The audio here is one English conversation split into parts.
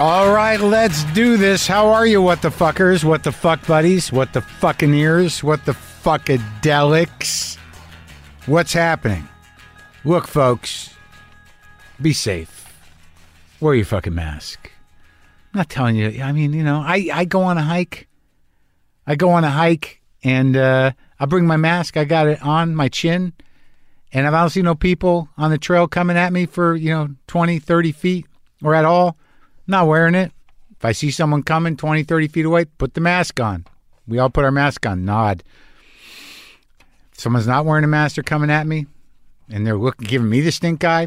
All right, let's do this. How are you, what the fuckers? What the fuck buddies? What the fucking ears? What the fuckadelics? What's happening? Look, folks, be safe. Wear your fucking mask. I'm not telling you. I mean, you know, I go on a hike. I go on a hike and I bring my mask. I got it on my chin. And I've honestly no people on the trail coming at me for, you know, 20, 30 feet or at all. Not wearing it. If I see someone coming 20, 30 feet away, put the mask on. We all put our mask on. Nod. If someone's not wearing a mask, they're coming at me, and they're looking, giving me the stink eye.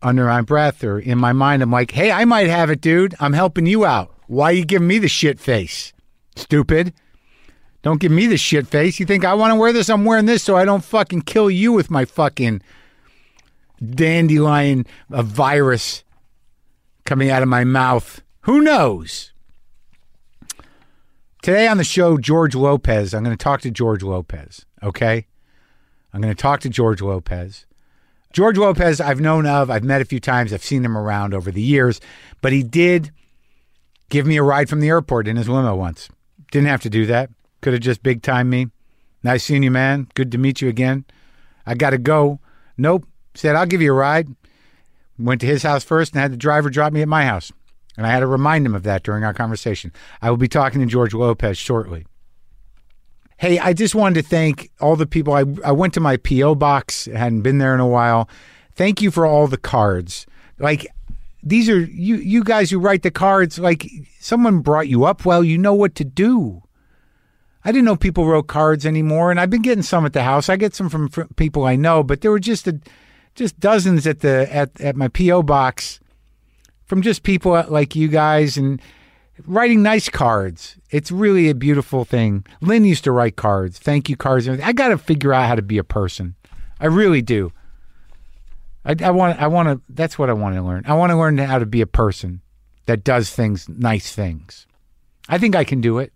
Under my breath or in my mind, I'm like, hey, I might have it, dude. I'm helping you out. Why are you giving me the shit face? Stupid. Don't give me the shit face. You think I want to wear this? I'm wearing this so I don't fucking kill you with my fucking dandelion of virus coming out of my mouth. Who knows? Today on the show, George Lopez. I'm going to talk to George Lopez, okay? I'm going to talk to George Lopez. George Lopez, I've known of. I've met a few times. I've seen him around over the years. But he did give me a ride from the airport in his limo once. Didn't have to do that. Could have just big-timed me. Nice seeing you, man. Good to meet you again. I got to go. Nope. Said, I'll give you a ride. Went to his house first and had the driver drop me at my house. And I had to remind him of that during our conversation. I will be talking to George Lopez shortly. Hey, I just wanted to thank all the people. I went to my P.O. box. I hadn't been there in a while. Thank you for all the cards. Like, these are you guys who write the cards. Like, someone brought you up. Well, you know what to do. I didn't know people wrote cards anymore, and I've been getting some at the house. I get some from people I know, but there were just dozens at the my P.O. box from just people like you guys and writing nice cards. It's really a beautiful thing. Lynn used to write cards, thank you cards. I got to figure out how to be a person. I really do. I want to. That's what I want to learn. I want to learn how to be a person that does things, nice things. I think I can do it.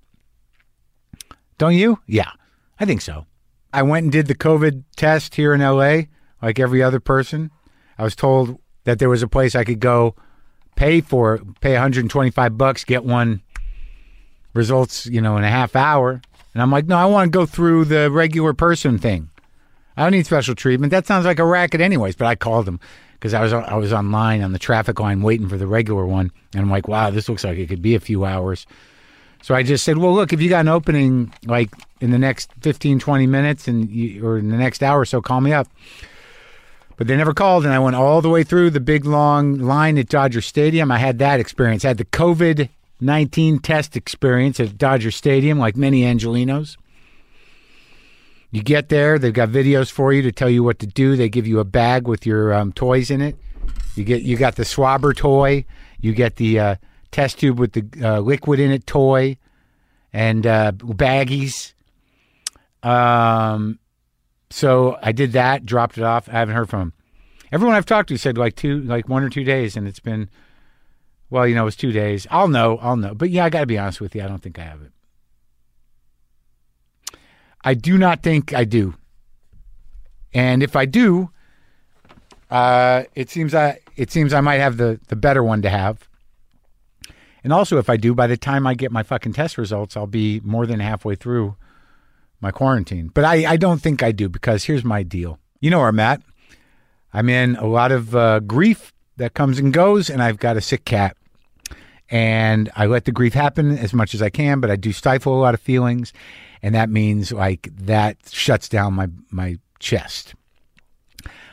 Don't you? Yeah, I think so. I went and did the COVID test here in LA, like every other person. I was told that there was a place I could go pay $125, get one results, you know, in a half hour. And I'm like, no, I want to go through the regular person thing. I don't need special treatment. That sounds like a racket anyways, but I called them because I was online on the traffic line waiting for the regular one. And I'm like, wow, this looks like it could be a few hours. So I just said, well, look, if you got an opening like in the next 15, 20 minutes or in the next hour or so, call me up. But they never called, and I went all the way through the big, long line at Dodger Stadium. I had that experience. I had the COVID-19 test experience at Dodger Stadium, like many Angelenos. You get there. They've got videos for you to tell you what to do. They give you a bag with your toys in it. You got the swabber toy. You get the... test tube with the liquid in it, toy, and baggies. So I did that, dropped it off. I haven't heard from him. Everyone I've talked to said like 1 or 2 days, and it's been, well, you know, it was 2 days. I'll know. But yeah, I got to be honest with you. I don't think I have it. I do not think I do. And if I do, it seems I might have the better one to have. And also, if I do, by the time I get my fucking test results, I'll be more than halfway through my quarantine. But I don't think I do, because here's my deal. You know where I'm at. I'm in a lot of grief that comes and goes, and I've got a sick cat. And I let the grief happen as much as I can, but I do stifle a lot of feelings. And that means, like, that shuts down my chest.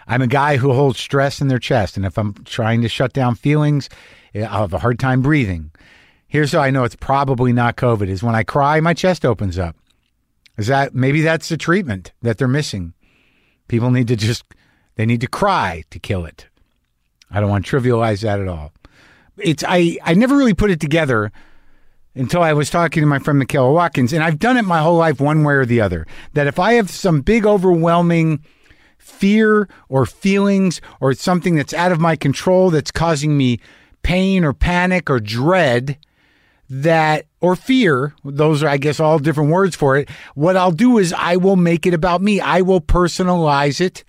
I'm a guy who holds stress in their chest. And if I'm trying to shut down feelings, I'll have a hard time breathing. Here's how I know it's probably not COVID is when I cry, my chest opens up. Maybe that's the treatment that they're missing. People need to they need to cry to kill it. I don't want to trivialize that at all. I never really put it together until I was talking to my friend Michaela Watkins, and I've done it my whole life one way or the other, that if I have some big overwhelming fear or feelings or something that's out of my control that's causing me pain or panic or dread, that or fear, those are, I guess, all different words for it. What I'll do is I will make it about me. I will personalize it.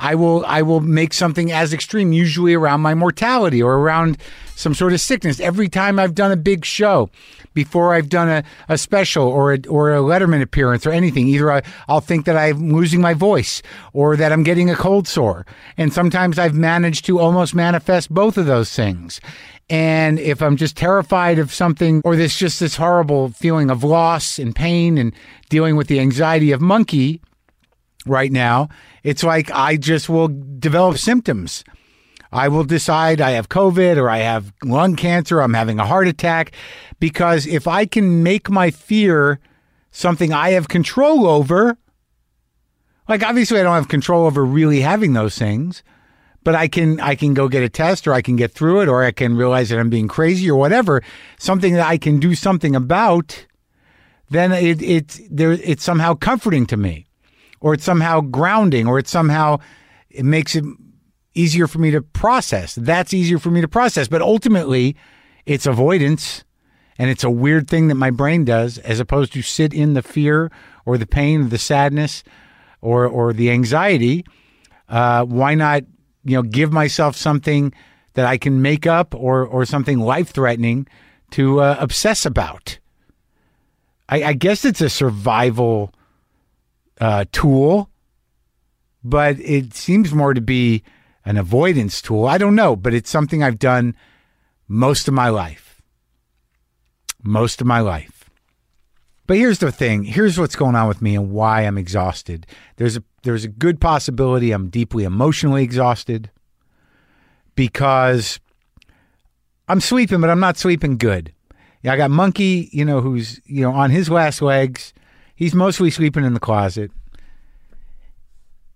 I will make something as extreme, usually around my mortality or around some sort of sickness. Every time I've done a big show, before I've done a special or a Letterman appearance or anything, either I'll think that I'm losing my voice or that I'm getting a cold sore. And sometimes I've managed to almost manifest both of those things. And if I'm just terrified of something or this just this horrible feeling of loss and pain and dealing with the anxiety of monkey right now, it's like I just will develop symptoms. I will decide I have COVID or I have lung cancer, I'm having a heart attack, because if I can make my fear something I have control over, like obviously I don't have control over really having those things, but I can go get a test or I can get through it or I can realize that I'm being crazy or whatever, something that I can do something about, then it's somehow comforting to me. Or it's somehow grounding, or it makes it easier for me to process. That's easier for me to process. But ultimately, it's avoidance, and it's a weird thing that my brain does, as opposed to sit in the fear or the pain or the sadness or the anxiety. Why not, give myself something that I can make up or something life-threatening to obsess about? I guess it's a survival tool, but it seems more to be an avoidance tool. I don't know, but it's something I've done most of my life. But here's the thing. Here's what's going on with me and why I'm exhausted. There's a good possibility I'm deeply emotionally exhausted because I'm sleeping, but I'm not sleeping good. I got Monkey, who's, on his last legs. He's mostly sleeping in the closet,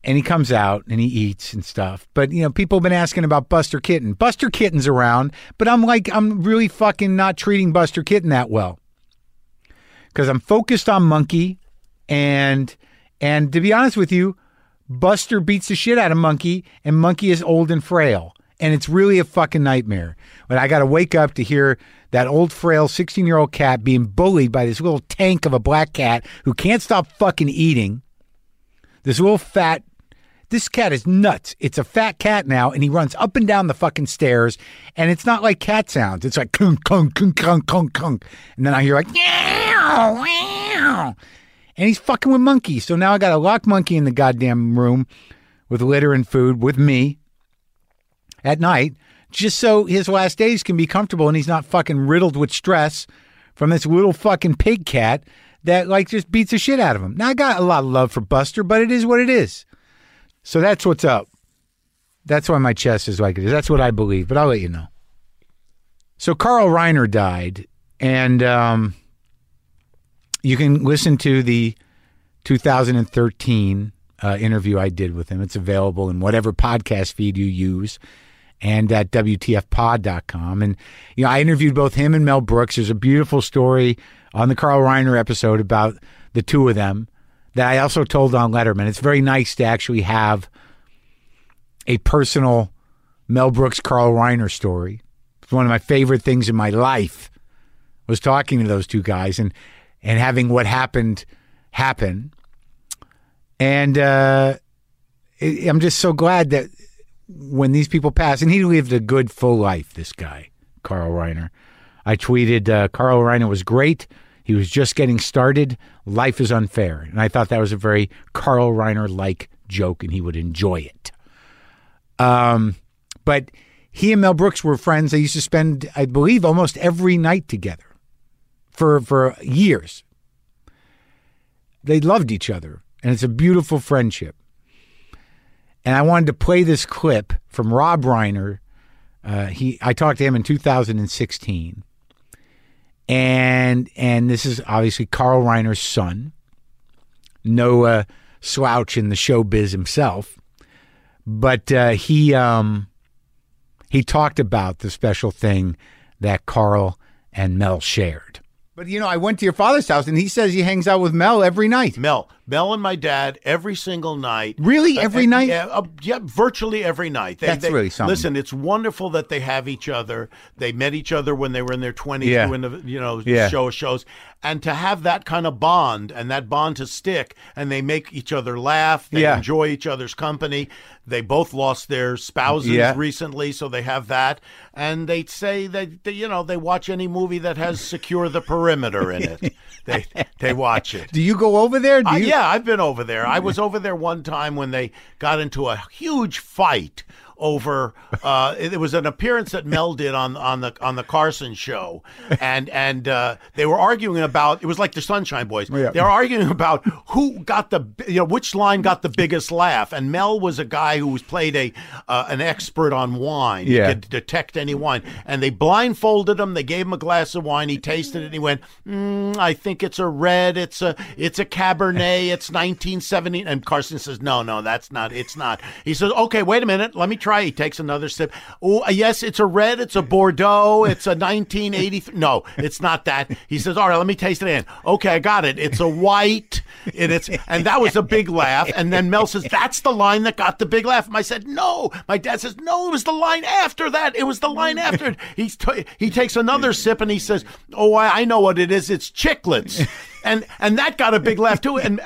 and he comes out and he eats and stuff. But, people have been asking about Buster Kitten. Buster Kitten's around, but I'm really fucking not treating Buster Kitten that well because I'm focused on Monkey. And to be honest with you, Buster beats the shit out of Monkey, and Monkey is old and frail. And it's really a fucking nightmare. But I got to wake up to hear that old frail 16-year-old cat being bullied by this little tank of a black cat who can't stop fucking eating. This cat is nuts. It's a fat cat now, and he runs up and down the fucking stairs. And it's not like cat sounds. It's like kunk, kunk, kunk, kunk, kunk, kunk. And then I hear like, meow, meow. And he's fucking with Monkey. So now I got to lock Monkey in the goddamn room with litter and food with me at night, just so his last days can be comfortable and he's not fucking riddled with stress from this little fucking pig cat that just beats the shit out of him. Now, I got a lot of love for Buster, but it is what it is. So that's what's up. That's why my chest is like it is. That's what I believe, but I'll let you know. So Carl Reiner died, and you can listen to the 2013 interview I did with him. It's available in whatever podcast feed you use, and at WTFpod.com. And, I interviewed both him and Mel Brooks. There's a beautiful story on the Carl Reiner episode about the two of them that I also told on Letterman. It's very nice to actually have a personal Mel Brooks, Carl Reiner story. It's one of my favorite things in my life, was talking to those two guys and having what happened happen. And I'm just so glad that when these people pass, and he lived a good, full life, this guy, Carl Reiner. I tweeted, Carl Reiner was great. He was just getting started. Life is unfair. And I thought that was a very Carl Reiner-like joke, and he would enjoy it. But he and Mel Brooks were friends. They used to spend, I believe, almost every night together for years. They loved each other, and it's a beautiful friendship. And I wanted to play this clip from Rob Reiner. I talked to him in 2016. And this is obviously Carl Reiner's son. No slouch in the showbiz himself. But he talked about the special thing that Carl and Mel shared. But, I went to your father's house, and he says he hangs out with Mel every night. Mel, Mel and my dad every single night. Really? Every night? Yeah, virtually every night. That's really something. Listen, it's wonderful that they have each other. They met each other when they were in their 20s doing the, shows. And to have that kind of bond and that bond to stick, and they make each other laugh, they enjoy each other's company. They both lost their spouses recently, so they have that. And they say that, you know, they watch any movie that has Secure the Perimeter in it. They watch it. Do you go over there? Do you? Yeah, I've been over there. I was over there one time when they got into a huge fight over it was an appearance that Mel did on the Carson show, and they were arguing about, it was like the Sunshine Boys, they were arguing about who got the, you know, which line got the biggest laugh, and Mel was a guy who was played an expert on wine, he could detect any wine, and they blindfolded him, they gave him a glass of wine, he tasted it, and he went, I think it's a red, it's a Cabernet, it's 1970, and Carson says, no, it's not, he says, okay, wait a minute, let me try. He takes another sip. Oh, yes, it's a red. It's a Bordeaux. It's a 1983. No, it's not that. He says, all right, let me taste it in. Okay, I got it. It's a white. And that was a big laugh. And then Mel says, that's the line that got the big laugh. And I said, no. My dad says, no, it was the line after that. It was the line after it. He takes another sip and he says, oh, I know what it is. It's chiclets. And that got a big laugh too. And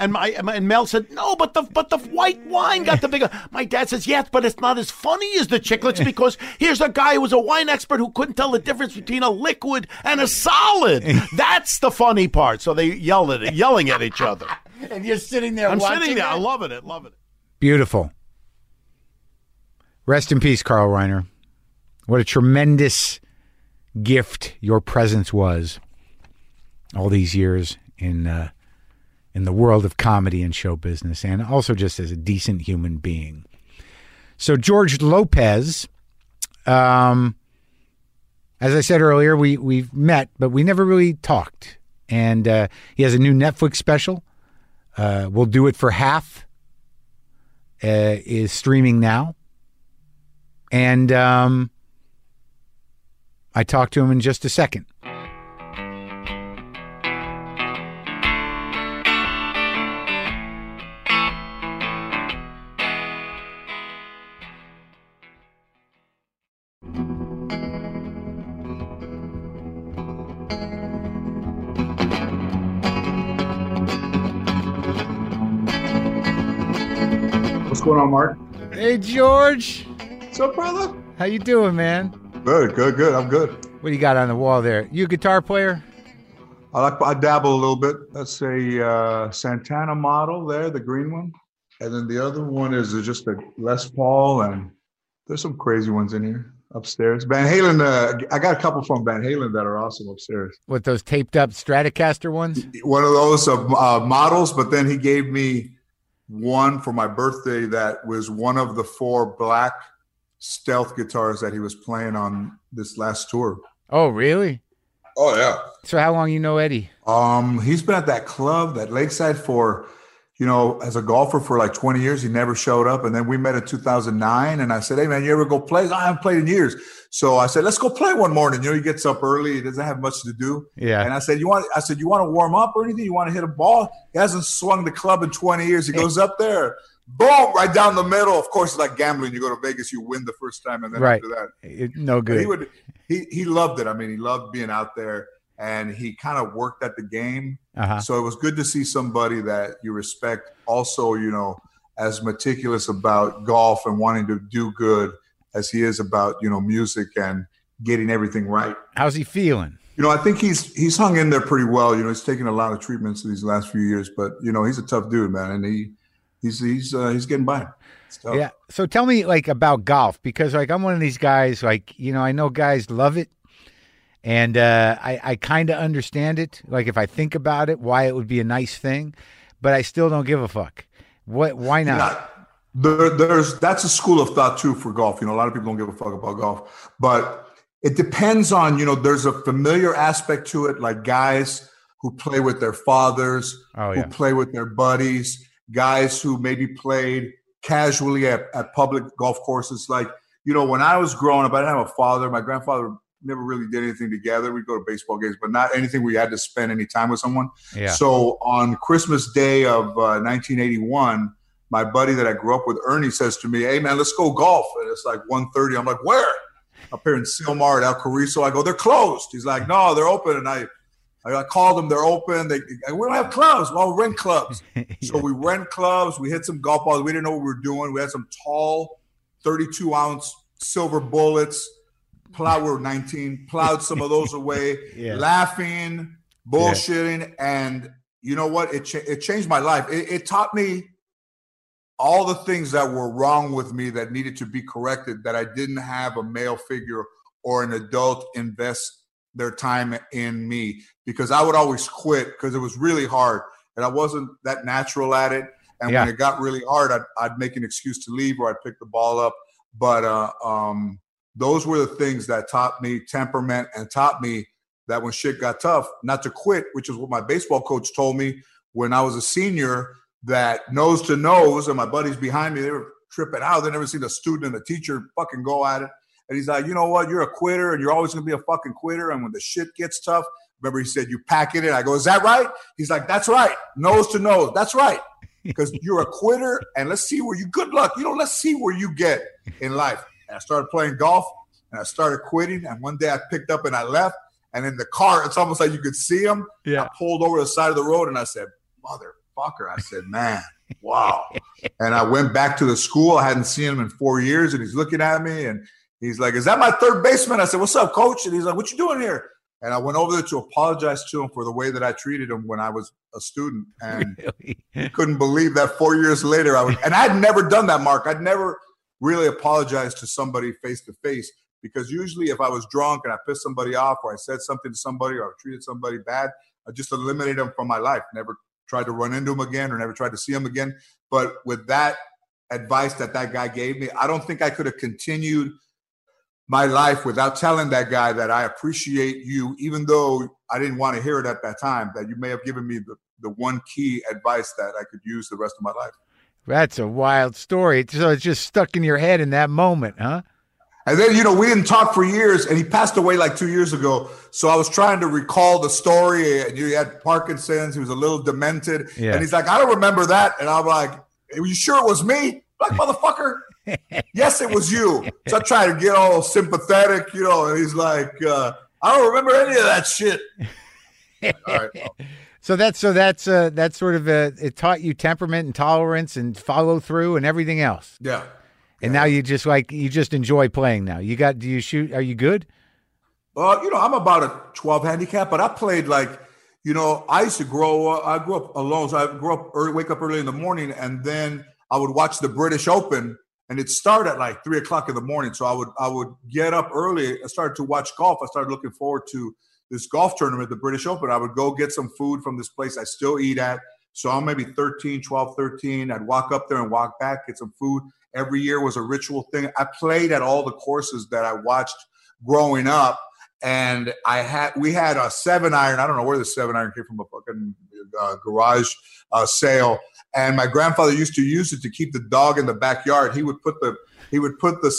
Mel said, no, but the white wine got the big laugh. My dad says, yes, but it's not as funny as the chiclets, because here's a guy who was a wine expert who couldn't tell the difference between a liquid and a solid. That's the funny part. So they yelling at each other. And you're sitting there. I'm watching sitting there. It. I'm loving it. Beautiful. Rest in peace, Carl Reiner. What a tremendous gift your presence was all these years in the world of comedy and show business, and also just as a decent human being. So George Lopez, as I said earlier, we've met, but we never really talked. And he has a new Netflix special. We'll Do It for Half is streaming now. And I talked to him in just a second. What's going on, Mark? Hey, George. What's up, brother? How you doing, man? Good. I'm good. What do you got on the wall there? You a guitar player? I dabble a little bit. That's a Santana model there, the green one. And then the other one is just a Les Paul, and there's some crazy ones in here upstairs. Van Halen, I got a couple from Van Halen that are awesome upstairs. What, those taped up Stratocaster ones? One of those models, but then he gave me one for my birthday that was one of the four black stealth guitars that he was playing on this last tour. Oh, really? Oh, yeah. So how long you know Eddie? He's been at that club, that Lakeside, for, you know, as a golfer for like 20 years. He never showed up. And then we met in 2009, and I said, hey, man, you ever go play? I haven't played in years. So I said, let's go play one morning. You know, he gets up early. He doesn't have much to do. Yeah. And I said, you want to warm up or anything? You want to hit a ball? He hasn't swung the club in 20 years. He goes up there, boom, right down the middle. Of course, it's like gambling. You go to Vegas, you win the first time, and then after that. No good. But he loved it. I mean, he loved being out there, and he kind of worked at the game. Uh-huh. So it was good to see somebody that you respect also, you know, as meticulous about golf and wanting to do good as he is about, you know, music and getting everything right. How's he feeling? You know, I think he's hung in there pretty well. You know, he's taken a lot of treatments these last few years, but, you know, he's a tough dude, man, and he's getting by. Yeah. So tell me, like, about golf, because, like, I'm one of these guys, like, you know, I know guys love it, and I kind of understand it. Like, if I think about it, why it would be a nice thing, but I still don't give a fuck. Why not? Yeah. That's a school of thought too for golf. You know, a lot of people don't give a fuck about golf, but it depends on, you know, there's a familiar aspect to it, like guys who play with their fathers, who play with their buddies, guys who maybe played casually at public golf courses. Like, you know, when I was growing up, I didn't have a father. My grandfather never really did anything together. We'd go to baseball games, but not anything we had to spend any time with someone. Yeah. So on Christmas Day of 1981, my buddy that I grew up with, Ernie, says to me, "Hey, man, let's go golf." And it's like 1:30. I'm like, "Where?" Up here in Silmar at El Carrizo. I go, "They're closed." He's like, "No, they're open." And I called them. They're open. We don't have clubs. Well, we'll rent clubs. Yeah. So we rent clubs. We hit some golf balls. We didn't know what we were doing. We had some tall 32-ounce silver bullets. We were 19. Plowed some of those away. Yeah. Laughing, bullshitting. Yeah. And you know what? It changed my life. It taught me all the things that were wrong with me that needed to be corrected, that I didn't have a male figure or an adult invest their time in me, because I would always quit because it was really hard and I wasn't that natural at it. And when it got really hard, I'd make an excuse to leave or I'd pick the ball up. But those were the things that taught me temperament and taught me that when shit got tough, not to quit, which is what my baseball coach told me when I was a senior, that nose to nose, and my buddies behind me, they were tripping out. They never seen a student and a teacher fucking go at it. And he's like, "You know what? You're a quitter, and you're always going to be a fucking quitter. And when the shit gets tough," remember he said, "you pack it in." I go, "Is that right?" He's like, "That's right. Nose to nose. That's right. Because you're a quitter, and let's see where you – good luck. You know, let's see where you get in life." And I started playing golf, and I started quitting. And one day I picked up and I left. And in the car, it's almost like you could see him. Yeah. I pulled over to the side of the road, and I said, motherfucker. I said, "Man, wow." And I went back to the school. I hadn't seen him in 4 years, and he's looking at me, and he's like, "Is that my third baseman?" I said, "What's up, coach?" And he's like, "What you doing here?" And I went over there to apologize to him for the way that I treated him when I was a student. And really? Couldn't believe that 4 years later, I'd never done that, Mark. I'd never really apologized to somebody face-to-face, because usually if I was drunk and I pissed somebody off or I said something to somebody or I treated somebody bad, I just eliminated them from my life, never tried to run into him again or never tried to see him again. But with that advice that guy gave me, I don't think I could have continued my life without telling that guy that I appreciate you, even though I didn't want to hear it at that time, that you may have given me the one key advice that I could use the rest of my life. That's a wild story. So it's just stuck in your head in that moment, huh? And then, you know, we didn't talk for years, and he passed away like 2 years ago. So I was trying to recall the story, and he had Parkinson's. He was a little demented. Yeah. And he's like, "I don't remember that." And I'm like, "Are you sure it was me?" Like, motherfucker, yes, it was you. So I try to get all sympathetic, you know, and he's like, "I don't remember any of that shit." Like, all right, well. So that's sort of it taught you temperament and tolerance and follow through and everything else. Yeah. And now you just enjoy playing now. Do you shoot? Are you good? Well, you know, I'm about a 12 handicap, but I played I grew up alone. So I grew up early, wake up early in the morning, and then I would watch the British Open, and it started at like 3 o'clock in the morning. So I would get up early. I started to watch golf. I started looking forward to this golf tournament, the British Open. I would go get some food from this place I still eat at. So I'm maybe 13. I'd walk up there and walk back, get some food. Every year was a ritual thing. I played at all the courses that I watched growing up, and we had a 7-iron. I don't know where the 7-iron came from, a fucking garage sale. And my grandfather used to use it to keep the dog in the backyard. He would put the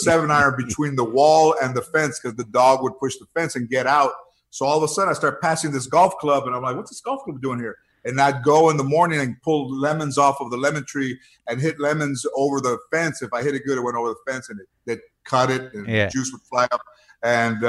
7-iron between the wall and the fence because the dog would push the fence and get out. So all of a sudden, I start passing this golf club, and I'm like, "What's this golf club doing here?" And I'd go in the morning and pull lemons off of the lemon tree and hit lemons over the fence. If I hit it good, it went over the fence and they'd cut it, and the juice would fly up. And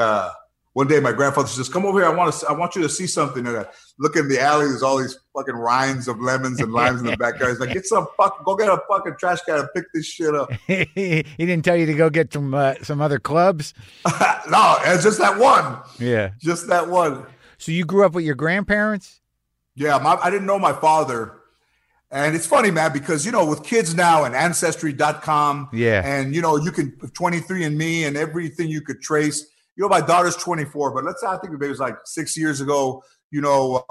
one day my grandfather says, "Come over here. I want you to see something." And I look in the alley. There's all these fucking rinds of lemons and limes in the backyard. He's like, "Go get a fucking trash can and pick this shit up." He didn't tell you to go get some other clubs? No, it's just that one. Yeah. Just that one. So you grew up with your grandparents? Yeah, I didn't know my father. And it's funny, man, because, you know, with kids now and Ancestry.com, and, you know, you can 23andMe and everything you could trace. You know, my daughter's 24, but I think it was like 6 years ago, you know,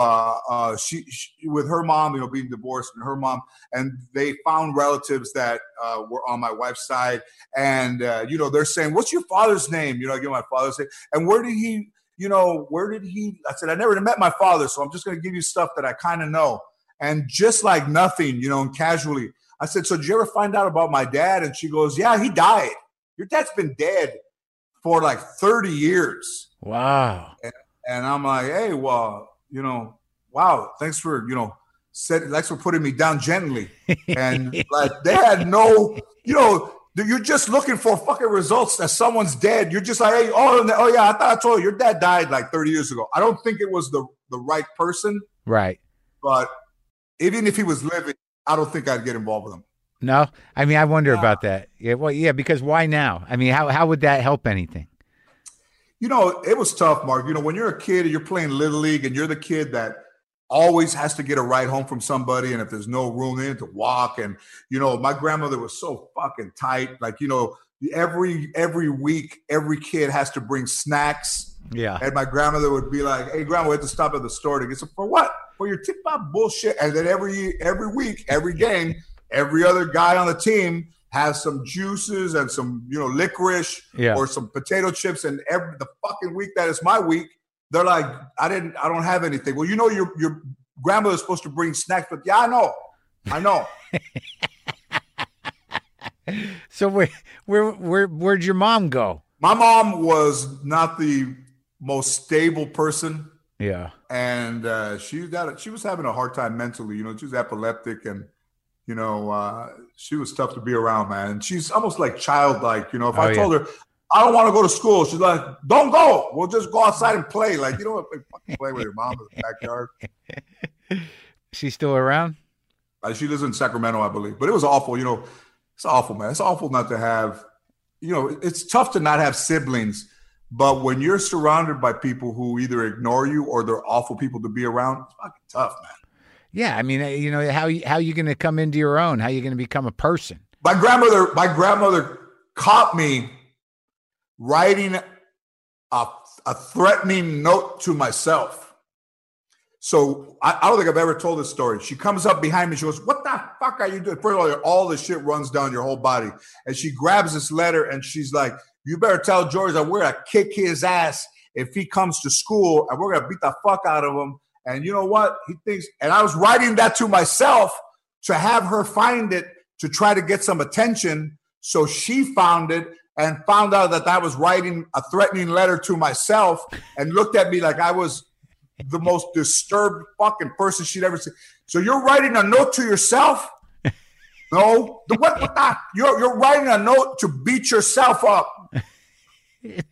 she with her mom, you know, being divorced, and her mom, and they found relatives that were on my wife's side. And, you know, they're saying, "What's your father's name?" You know, I give my father's name. And where did he, I said, "I never met my father, so I'm just going to give you stuff that I kind of know." And just like nothing, you know, and casually, I said, "So did you ever find out about my dad?" And she goes, "Yeah, he died." "Your dad's been dead for like 30 years. Wow. And I'm like, hey, well, you know, wow, thanks for, you know, thanks for putting me down gently. And like, they had no, you know, you're just looking for fucking results that someone's dead. You're just like, hey, oh yeah, I thought I told you your dad died like 30 years ago. I don't think it was the right person. Right. But even if he was living, I don't think I'd get involved with him. No, I mean, I wonder about that. Yeah, well, yeah, because why now? I mean, how would that help anything? You know, it was tough, Mark. You know, when you're a kid and you're playing Little League and you're the kid that always has to get a ride home from somebody, and if there's no room, they have to walk. And, you know, my grandmother was so fucking tight. Like, you know, every week, every kid has to bring snacks. Yeah. And my grandmother would be like, hey, Grandma, we have to stop at the store to get some. For what? For your tip-top bullshit. And then every week, every game, every other guy on the team has some juices and some, you know, licorice or some potato chips. And the fucking week that is my week, they're like, I don't have anything. Well, you know, your grandmother is supposed to bring snacks, but yeah, I know. So where'd your mom go? My mom was not the most stable person. Yeah. And she was having a hard time mentally, you know, she was epileptic and, you know, she was tough to be around, man. She's almost like childlike, you know. If I told her I don't want to go to school, she's like, "Don't go. We'll just go outside and play." Like, you don't want to fucking play with your mom in the backyard. She's still around? She lives in Sacramento, I believe. But it was awful, you know. It's awful, man. It's awful not to have, you know. It's tough to not have siblings, but when you're surrounded by people who either ignore you or they're awful people to be around, it's fucking tough, man. Yeah, I mean, you know, how are you going to come into your own? How are you going to become a person? My grandmother caught me writing a threatening note to myself. So I don't think I've ever told this story. She comes up behind me. She goes, "What the fuck are you doing?" First of all this shit runs down your whole body. And she grabs this letter and she's like, "You better tell George that we're going to kick his ass if he comes to school, and we're going to beat the fuck out of him. And you know what? He thinks," and I was writing that to myself to have her find it, to try to get some attention. So she found it and found out that I was writing a threatening letter to myself and looked at me like I was the most disturbed fucking person she'd ever seen. "So you're writing a note to yourself?" "No." What the? You're writing a note to beat yourself up.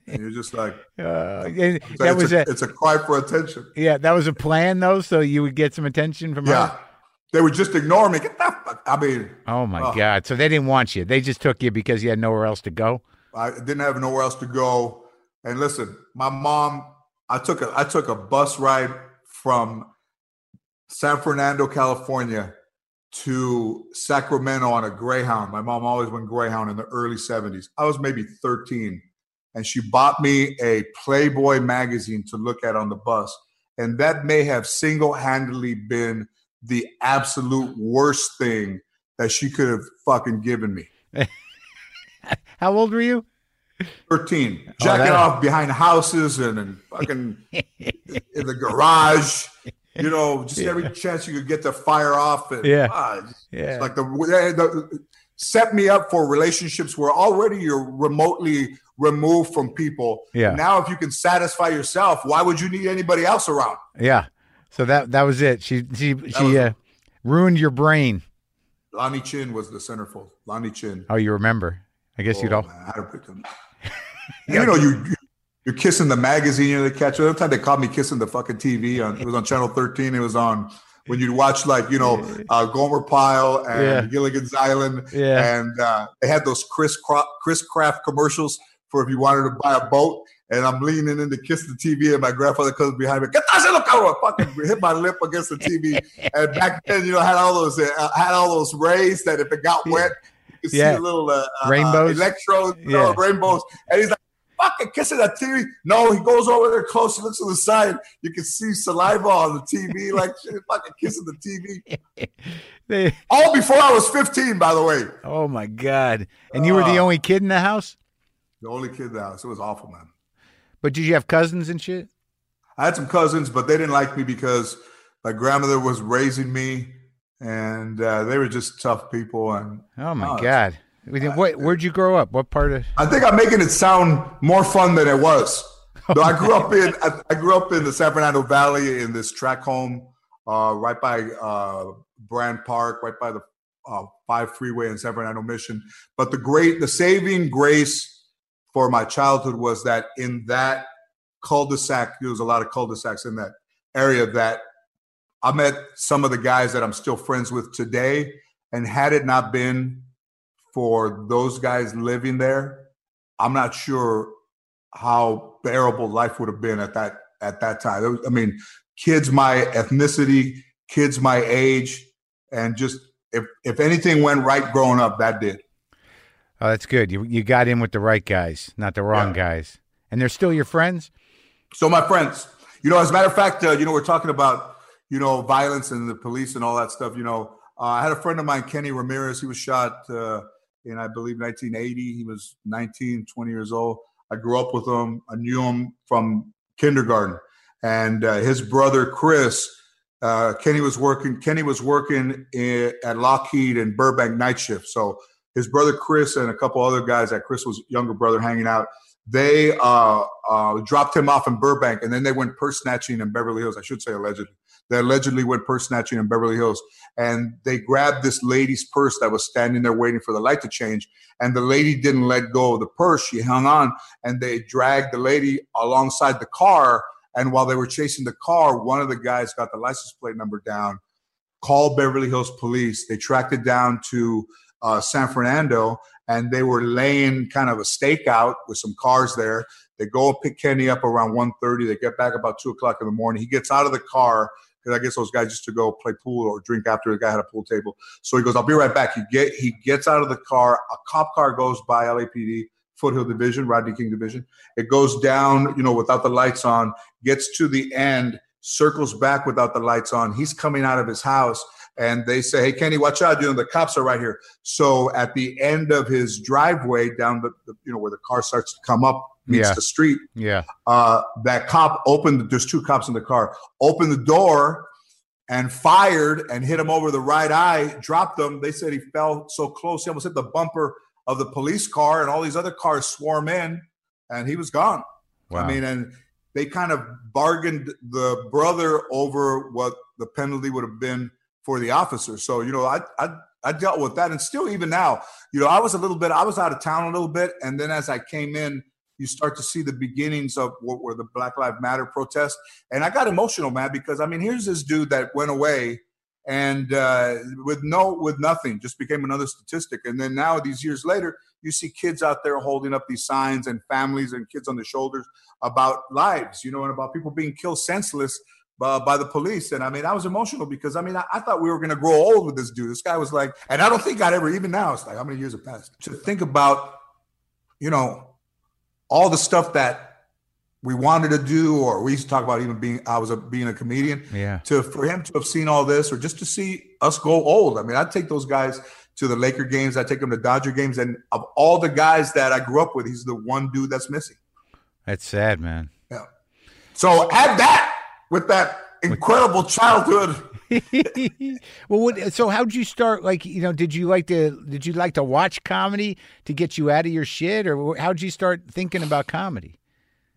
And you're just like, it's a cry for attention. Yeah, that was a plan, though, so you would get some attention from her? They would just ignore me. Get the fuck. I mean, oh my God. So they didn't want you. They just took you because you had nowhere else to go. I didn't have nowhere else to go. And listen, my mom, I took a bus ride from San Fernando, California to Sacramento on a Greyhound. My mom always went Greyhound in the early 70s. I was maybe 13. And she bought me a Playboy magazine to look at on the bus. And that may have single-handedly been the absolute worst thing that she could have fucking given me. How old were you? 13. Jacking off behind houses and fucking in the garage. You know, just every chance you could get to fire off. And, it's like the set me up for relationships where already you're remotely removed from people. Yeah. Now, if you can satisfy yourself, why would you need anybody else around? Yeah. So that was it. She ruined your brain. Lonnie Chin was the centerfold. Lonnie Chin. Oh, you remember? I guess you don't. Man, I don't pick them. You know, you're kissing the magazine. You're the catcher. Every time they caught me kissing the fucking TV. It was on Channel 13. It was on. When you'd watch, like, you know, Gomer Pyle and Gilligan's Island. Yeah. And they had those Chris Craft commercials for if you wanted to buy a boat. And I'm leaning in to kiss the TV, and my grandfather comes behind me. Fucking hit my lip against the TV. And back then, you know, I had all those rays that if it got wet, you could see little rainbows. Electrodes, you know, rainbows. And he's like, "Fucking kissing that TV." No, he goes over there close. He looks to the side. You can see saliva on the TV. Like, shit, fucking kissing the TV. All before I was 15, by the way. Oh, my God. And you were the only kid in the house? The only kid in the house. It was awful, man. But did you have cousins and shit? I had some cousins, but they didn't like me because my grandmother was raising me, and they were just tough people. And oh, my God. Where'd you grow up? What part of? I think I'm making it sound more fun than it was. No, I grew up in the San Fernando Valley in this tract home, right by Brand Park, right by the 5 freeway in San Fernando Mission. But the saving grace for my childhood was that in that cul-de-sac, there was a lot of cul-de-sacs in that area, that I met some of the guys that I'm still friends with today. And had it not been for those guys living there, I'm not sure how bearable life would have been at that time. It was, I mean, kids my ethnicity, kids my age, and just if anything went right growing up, that did. Oh, that's good. You got in with the right guys, not the wrong guys. And they're still your friends? Still my friends. You know, as a matter of fact, we're talking about, violence and the police and all that stuff. I had a friend of mine, Kenny Ramirez. He was shot in, I believe, 1980. He was 19, 20 years old. I grew up with him. I knew him from kindergarten. And his brother, Chris, Kenny was working at Lockheed in Burbank night shift. So his brother, Chris, and a couple other guys that Chris was younger brother hanging out, they dropped him off in Burbank, and then they went purse snatching in Beverly Hills. I should say allegedly. They allegedly went purse snatching in Beverly Hills, and they grabbed this lady's purse that was standing there waiting for the light to change, and the lady didn't let go of the purse. She hung on, and they dragged the lady alongside the car, and while they were chasing the car, one of the guys got the license plate number down, called Beverly Hills police. They tracked it down to San Fernando, and they were laying kind of a stakeout with some cars there. They go and pick Kenny up around 1:30. They get back about 2 o'clock in the morning. He gets out of the car, because I guess those guys used to go play pool or drink after. The guy had a pool table. So he goes, I'll be right back. He gets out of the car. A cop car goes by LAPD, Foothill Division, Rodney King Division. It goes down, without the lights on, gets to the end, circles back without the lights on. He's coming out of his house. And they say, hey, Kenny, watch out. The cops are right here. So at the end of his driveway down the where the car starts to come up meets the street. Yeah. That cop there's 2 cops in the car, opened the door and fired and hit him over the right eye, dropped him. They said he fell so close. He almost hit the bumper of the police car, and all these other cars swarm in, and he was gone. Wow. And they kind of bargained the brother over what the penalty would have been for the officer. So, I dealt with that. And still, even now, I was out of town a little bit. And then as I came in, you start to see the beginnings of what were the Black Lives Matter protests. And I got emotional, man, because here's this dude that went away and with nothing, just became another statistic. And then now, these years later, you see kids out there holding up these signs, and families and kids on their shoulders, about lives, and about people being killed senseless by the police. And I was emotional because I thought we were going to grow old with this dude. This guy was like, and I don't think I'd ever, even now, it's like, how many years have passed? To think about, all the stuff that we wanted to do, or we used to talk about even being a comedian. Yeah. For him to have seen all this, or just to see us go old. I'd take those guys to the Laker games. I take them to Dodger games. And of all the guys that I grew up with, he's the one dude that's missing. That's sad, man. Yeah. So add that. With that incredible childhood. Well, so how'd you start? Did you like to watch comedy to get you out of your shit, or how'd you start thinking about comedy?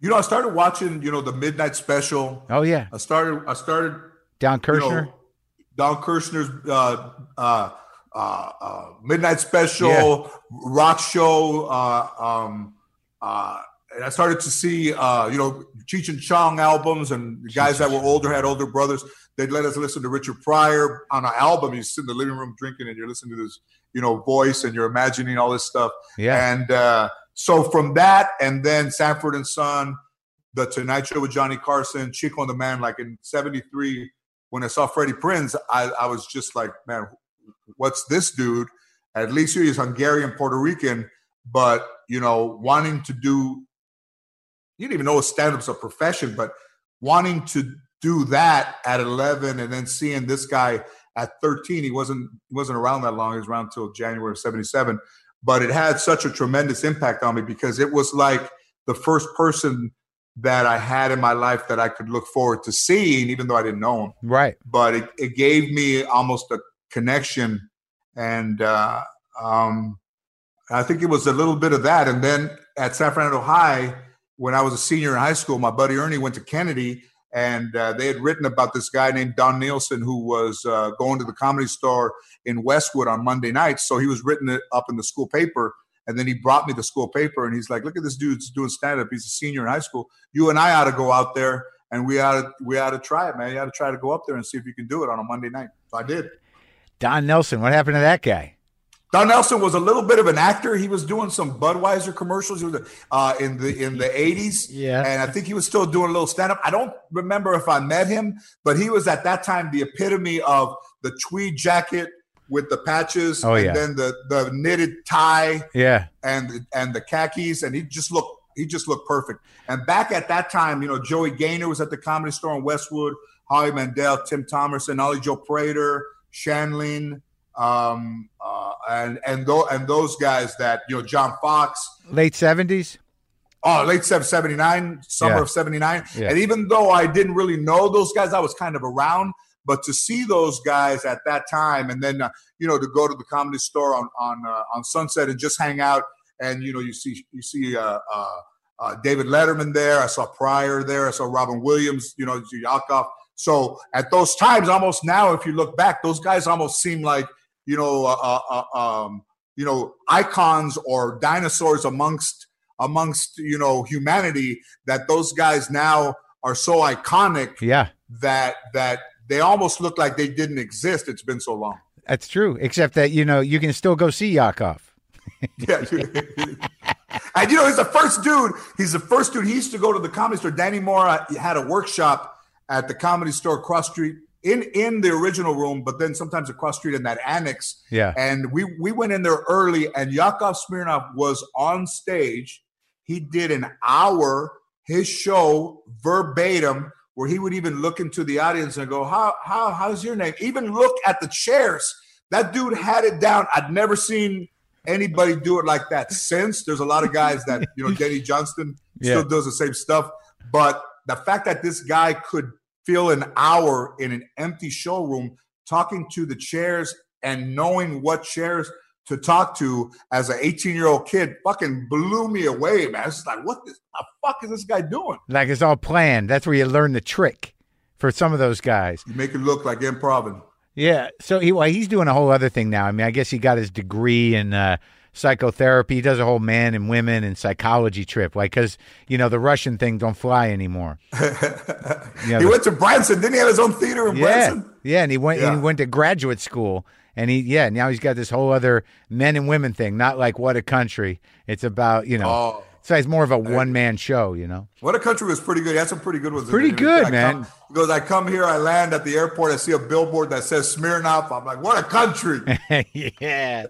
I started watching, the Midnight Special. Oh yeah, I started Don Kirshner. Don Kirshner's Midnight Special, rock show. And I started to see, Cheech and Chong albums, and the guys that were older had older brothers. They'd let us listen to Richard Pryor on an album. You sit in the living room drinking, and you're listening to this, voice, and you're imagining all this stuff. Yeah. And so from that, and then Sanford and Son, The Tonight Show with Johnny Carson, Chico and the Man, like in '73, when I saw Freddie Prinze, I was just like, man, what's this dude? At least he's Hungarian, Puerto Rican, but, wanting to do. You didn't even know stand-up's a profession, but wanting to do that at 11, and then seeing this guy at 13, he wasn't around that long. He was around until January of '77, but it had such a tremendous impact on me, because it was like the first person that I had in my life that I could look forward to seeing, even though I didn't know him. Right. But it gave me almost a connection, and I think it was a little bit of that. And then at San Fernando High, when I was a senior in high school, my buddy Ernie went to Kennedy, and they had written about this guy named Don Nielsen who was going to the Comedy Store in Westwood on Monday nights. So he was written up in the school paper, and then he brought me the school paper, and he's like, look at this dude's doing stand-up. He's a senior in high school. You and I ought to go out there, and we ought to try it, man. You ought to try to go up there and see if you can do it on a Monday night. So I did. Don Nielsen, what happened to that guy? Don Nielsen was a little bit of an actor. He was doing some Budweiser commercials. He was in the 80s. Yeah. And I think he was still doing a little stand-up. I don't remember if I met him, but he was at that time the epitome of the tweed jacket with the patches then the knitted tie. Yeah. And the khakis. And he just looked perfect. And back at that time, you know, Joey Gaynor was at the Comedy Store in Westwood, Holly Mandel, Tim Thomerson, Ollie Joe Prater, Shanlin, and those guys that, you know, John Fox, late '70s. Oh, late 79, summer of 79. Yeah. And even though I didn't really know those guys, I was kind of around, but to see those guys at that time, and then, you know, to go to the Comedy Store on Sunset and just hang out. And, you know, you see David Letterman there. I saw Pryor there. I saw Robin Williams, you know, Yakov. So at those times, almost now, if you look back, those guys almost seem like, you know, icons or dinosaurs amongst you know, humanity. That those guys now are so iconic, that they almost look like they didn't exist. It's been so long. That's true, except that, you know, you can still go see Yakov. Yeah, and you know, he's the first dude. He used to go to the Comedy Store. Danny Moore had a workshop at the Comedy Store cross street. In the original room, but then sometimes across the street in that annex. Yeah. And we went in there early, and Yakov Smirnoff was on stage. He did an hour, his show, verbatim, where he would even look into the audience and go, how's your name? Even look at the chairs. That dude had it down. I'd never seen anybody do it like that since. There's a lot of guys that, you know, Denny Johnston still does the same stuff. But the fact that this guy could feel an hour in an empty showroom talking to the chairs and knowing what chairs to talk to as an 18-year-old kid fucking blew me away, man. It's like, what the fuck is this guy doing? Like, it's all planned. That's where you learn the trick for some of those guys. You make it look like improv. Yeah. So he's doing a whole other thing now. I mean, I guess he got his degree in psychotherapy. He does a whole man and women and psychology trip, like, because, you know, the Russian thing don't fly anymore. He went to Branson. Didn't he have his own theater in Branson? Yeah, and he went to graduate school, and now he's got this whole other men and women thing. Not like What a Country. It's about, you know, so it's more of a one-man show, you know. What a Country was pretty good. He had some pretty good ones. Pretty good, man. He goes, I come here, I land at the airport, I see a billboard that says Smirnoff. I'm like, what a country. Yeah.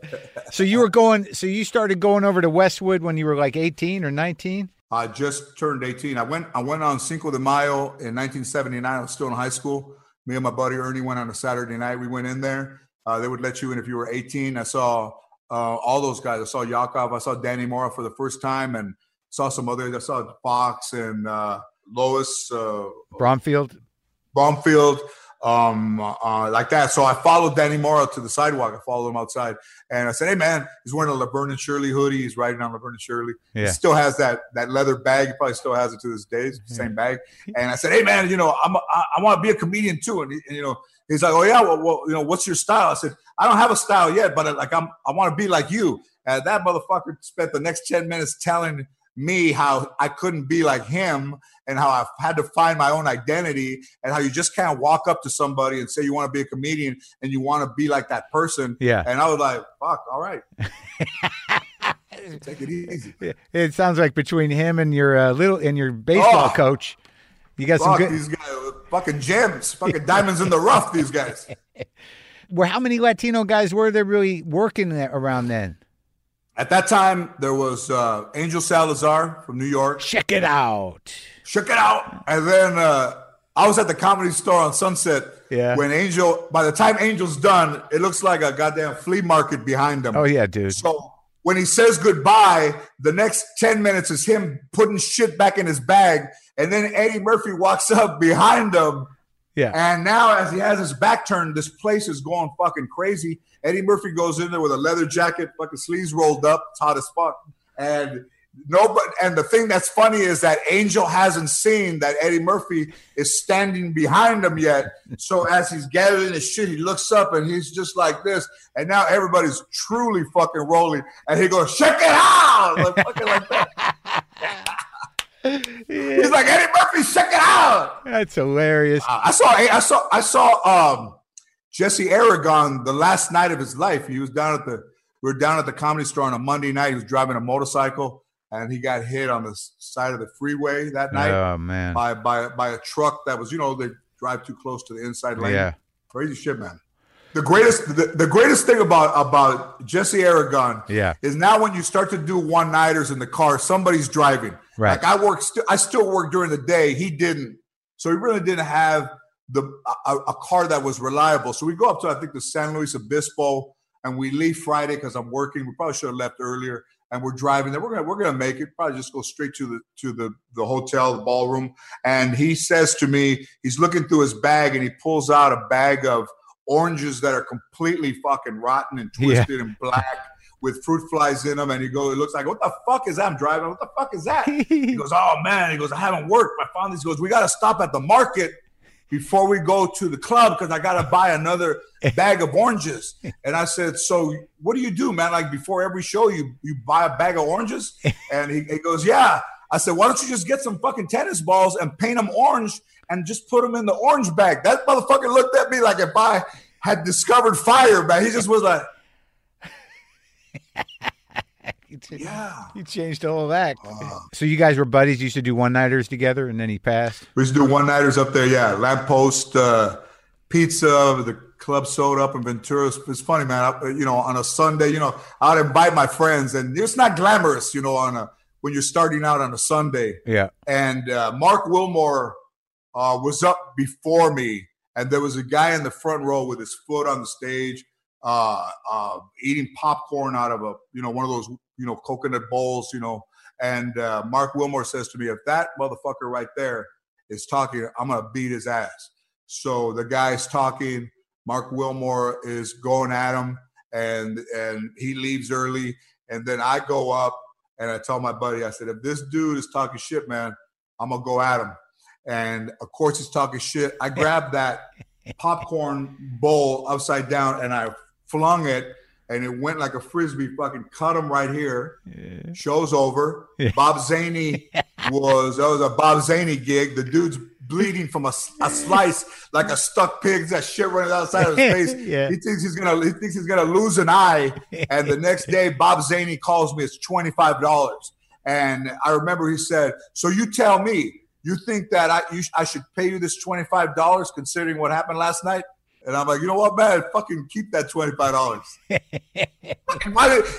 So you started going over to Westwood when you were like 18 or 19? I just turned 18. I went on Cinco de Mayo in 1979. I was still in high school. Me and my buddy Ernie went on a Saturday night. We went in there. They would let you in if you were 18. I saw all those guys. I saw Yakov. I saw Danny Mora for the first time, and saw some others. I saw Fox and Lois. Bromfield, like that. So I followed Danny Mora to the sidewalk. I followed him outside. And I said, hey, man, he's wearing a Laverne and Shirley hoodie. He's riding on Laverne and Shirley. Yeah. He still has that leather bag. He probably still has it to this day. It's the same bag. And I said, hey, man, you know, I want to be a comedian, too. And, you know, he's like, oh, yeah, well, you know, what's your style? I said, I don't have a style yet, but like I want to be like you. And that motherfucker spent the next 10 minutes telling me how I couldn't be like him, and how I've had to find my own identity, and how you just can't walk up to somebody and say you want to be a comedian and you want to be like that person. Yeah. And I was like, fuck, all right. Take it easy. It sounds like between him and your baseball coach, you got some good, these guys, fucking gems, fucking diamonds in the rough, these guys. Well, how many Latino guys were there really working there around then? At that time, there was Angel Salazar from New York. Check it out. And then I was at the Comedy Store on Sunset. Yeah. By the time Angel's done, it looks like a goddamn flea market behind him. Oh, yeah, dude. So when he says goodbye, the next 10 minutes is him putting shit back in his bag. And then Eddie Murphy walks up behind him. Yeah. And now as he has his back turned, this place is going fucking crazy. Eddie Murphy goes in there with a leather jacket, fucking sleeves rolled up, it's hot as fuck. And Nobody, and the thing that's funny is that Angel hasn't seen that Eddie Murphy is standing behind him yet. So as he's gathering his shit, he looks up and he's just like this. And now everybody's truly fucking rolling. And he goes, check it out! Like, fucking like that. Yeah. He's like, Eddie Murphy, check it out! That's hilarious. I saw Jesse Aragon the last night of his life. He was down at the we were down at the Comedy Store on a Monday night. He was driving a motorcycle. And he got hit on the side of the freeway that night by a truck that was, you know, they drive too close to the inside lane. Yeah. Crazy shit, man. The greatest thing about Jesse Aragon is now when you start to do one-nighters in the car, somebody's driving. Right. Like I still work during the day. He didn't. So he really didn't have a car that was reliable. So we go up to, I think, the San Luis Obispo, and we leave Friday because I'm working. We probably should have left earlier. And we're driving there. We're gonna make it. Probably just go straight to the hotel, the ballroom. And he says to me, he's looking through his bag, and he pulls out a bag of oranges that are completely fucking rotten and twisted and black with fruit flies in them. And he goes, it looks like, what the fuck is that? I'm driving. What the fuck is that? He goes, oh man. He goes, I haven't worked. I found this. He goes, we gotta stop at the market before we go to the club because I got to buy another bag of oranges. And I said, so what do you do, man? Like before every show, you buy a bag of oranges? And he goes, yeah. I said, why don't you just get some fucking tennis balls and paint them orange and just put them in the orange bag? That motherfucker looked at me like if I had discovered fire, man. He just was like. You changed all of that. So you guys were buddies. You used to do one-nighters together, and then he passed. We used to do one-nighters up there, Lamppost, pizza, the club soda up in Ventura. It's funny, man. On a Sunday, I'd invite my friends, and it's not glamorous, when you're starting out on a Sunday. Yeah. And Mark Wilmore was up before me, and there was a guy in the front row with his foot on the stage, eating popcorn out of one of those coconut bowls, and Mark Wilmore says to me, if that motherfucker right there is talking, I'm going to beat his ass. So the guy's talking, Mark Wilmore is going at him, and he leaves early. And then I go up and I tell my buddy, I said, if this dude is talking shit, man, I'm going to go at him. And of course he's talking shit. I grabbed that popcorn bowl upside down and I flung it. And it went like a frisbee, fucking cut him right here. Yeah. Show's over. Yeah. Bob Zany that was a Bob Zany gig. The dude's bleeding from a slice like a stuck pig. That shit running outside of his face. Yeah. He thinks he's gonna lose an eye. And the next day, Bob Zany calls me. It's $25. And I remember he said, "So you tell me, you think that I should pay you this $25 considering what happened last night?" And I'm like, you know what, man? Fucking keep that $25.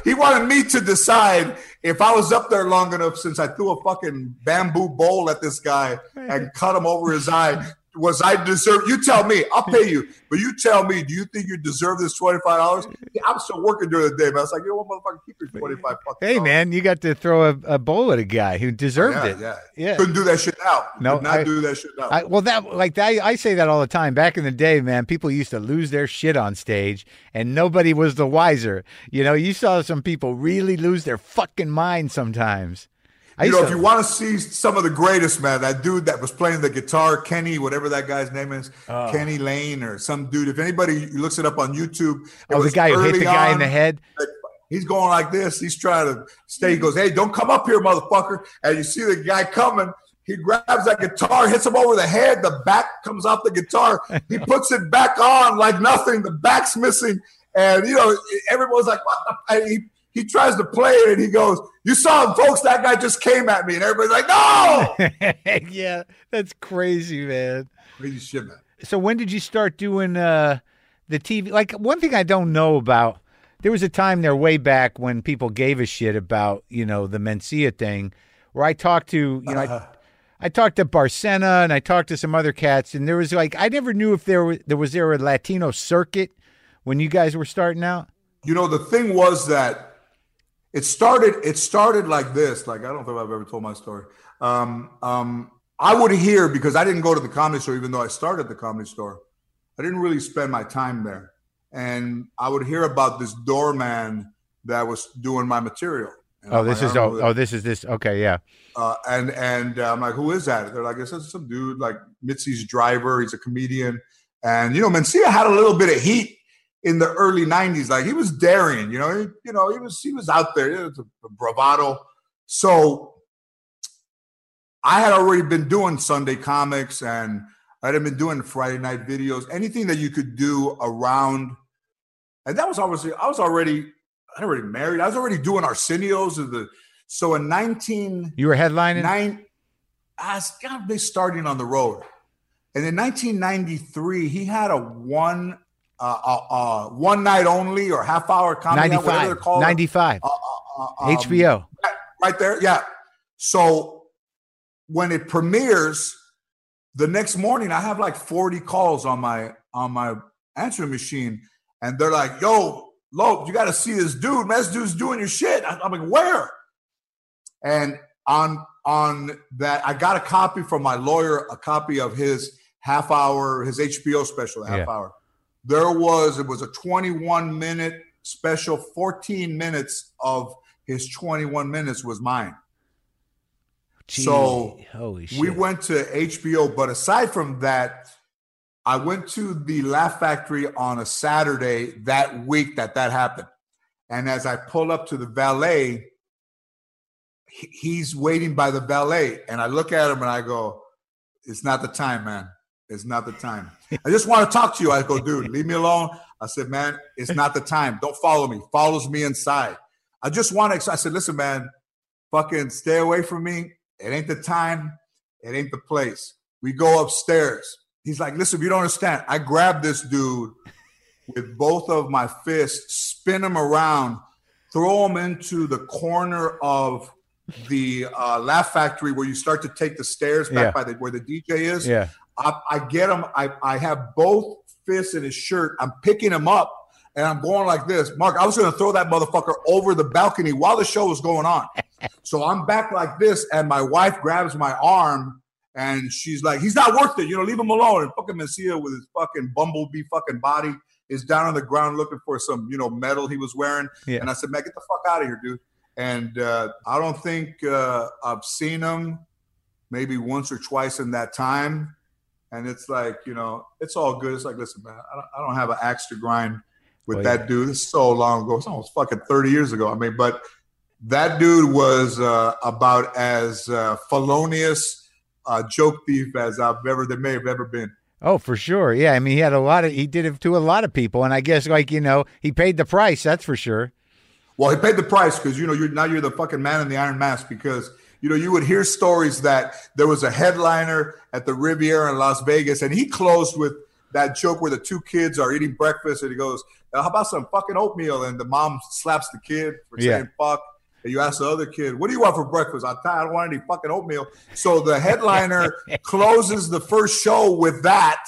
He wanted me to decide if I was up there long enough since I threw a fucking bamboo bowl at this guy and cut him over his eye. Was I deserve? You tell me. I'll pay you. But you tell me, do you think you deserve this $25? I'm still working during the day, man. I was like, you know what, motherfucker, keep your $25. Hey, man, you got to throw a bowl at a guy who deserved it. Yeah. Couldn't do that shit now. No, do that shit now. I say that all the time. Back in the day, man, people used to lose their shit on stage, and nobody was the wiser. You saw some people really lose their fucking mind sometimes. If you want to see some of the greatest, man, that dude that was playing the guitar, Kenny, whatever that guy's name is, Kenny Lane or some dude. If anybody looks it up on YouTube. The guy who hit the guy in the head? He's going like this. He's trying to stay. He goes, hey, don't come up here, motherfucker. And you see the guy coming. He grabs that guitar, hits him over the head. The back comes off the guitar. He puts it back on like nothing. The back's missing. And, everyone's like, what the fuck? He tries to play it, and he goes, you saw him, folks, that guy just came at me. And everybody's like, no! Yeah, that's crazy, man. Crazy shit, man. So when did you start doing the TV? Like, one thing I don't know about, there was a time there way back when people gave a shit about, the Mencia thing, where I talked to, I talked to Barcena, and I talked to some other cats, and there was I never knew if there was a Latino circuit when you guys were starting out. The thing was that, It started like this. Like, I don't think I've ever told my story. I would hear, because I didn't go to the Comedy Store, even though I started the Comedy Store. I didn't really spend my time there. And I would hear about this doorman that was doing my material. This is okay, yeah. And I'm like, who is that? They're like, it's some dude like Mitzi's driver. He's a comedian, and Mencia had a little bit of heat in the early '90s. Like he was daring, he was out there. It was a bravado. So I had already been doing Sunday comics, and I had been doing Friday night videos. Anything that you could do around, and that was obviously I was already married. I was already doing Arsenio's. So in 19... You were headlining? I was kind of starting on the road. And in 1993, he had a one night only or half-hour comedy. 95. Whatever they're called. 95. HBO. Right there, yeah. So when it premieres, the next morning, I have like 40 calls on my answering machine. And they're like, yo... Lope, you got to see this dude. Man, this dude's doing your shit. I'm like, where? And on that, I got a copy from my lawyer, a copy of his half hour, his HBO special, half hour. It was a 21-minute special. 14 minutes of his 21 minutes was mine. Jeez. So holy shit. We went to HBO. But aside from that, I went to the Laugh Factory on a Saturday that week that happened. And as I pull up to the valet, he's waiting by the valet. And I look at him and I go, it's not the time, man. It's not the time. I just want to talk to you. I go, dude, leave me alone. I said, man, it's not the time. Don't follow me. Follows me inside. I just want to, I said, listen, man, fucking stay away from me. It ain't the time. It ain't the place. We go upstairs. He's like, listen, you don't understand. I grabbed this dude with both of my fists, spin him around, throw him into the corner of the Laugh Factory where you start to take the stairs back by where the DJ is. Yeah. I get him. I have both fists in his shirt. I'm picking him up, and I'm going like this. Mark, I was going to throw that motherfucker over the balcony while the show was going on. So I'm back like this, and my wife grabs my arm. And she's like, he's not worth it. Leave him alone. And fucking Mencia with his fucking bumblebee fucking body is down on the ground looking for some, medal he was wearing. Yeah. And I said, man, get the fuck out of here, dude. And I don't think I've seen him maybe once or twice in that time. And it's like, it's all good. It's like, listen, man, I don't have an axe to grind with that dude. It's so long ago. It's almost fucking 30 years ago. I mean, but that dude was about as felonious joke thief as there may have ever been. Oh, for sure. Yeah. I mean, he had he did it to a lot of people. And I guess he paid the price. That's for sure. Well, he paid the price because, you're the fucking man in the iron mask because, you would hear stories that there was a headliner at the Riviera in Las Vegas. And he closed with that joke where the two kids are eating breakfast. And he goes, how about some fucking oatmeal? And the mom slaps the kid for saying fuck. And you ask the other kid, what do you want for breakfast? I don't want any fucking oatmeal. So the headliner closes the first show with that.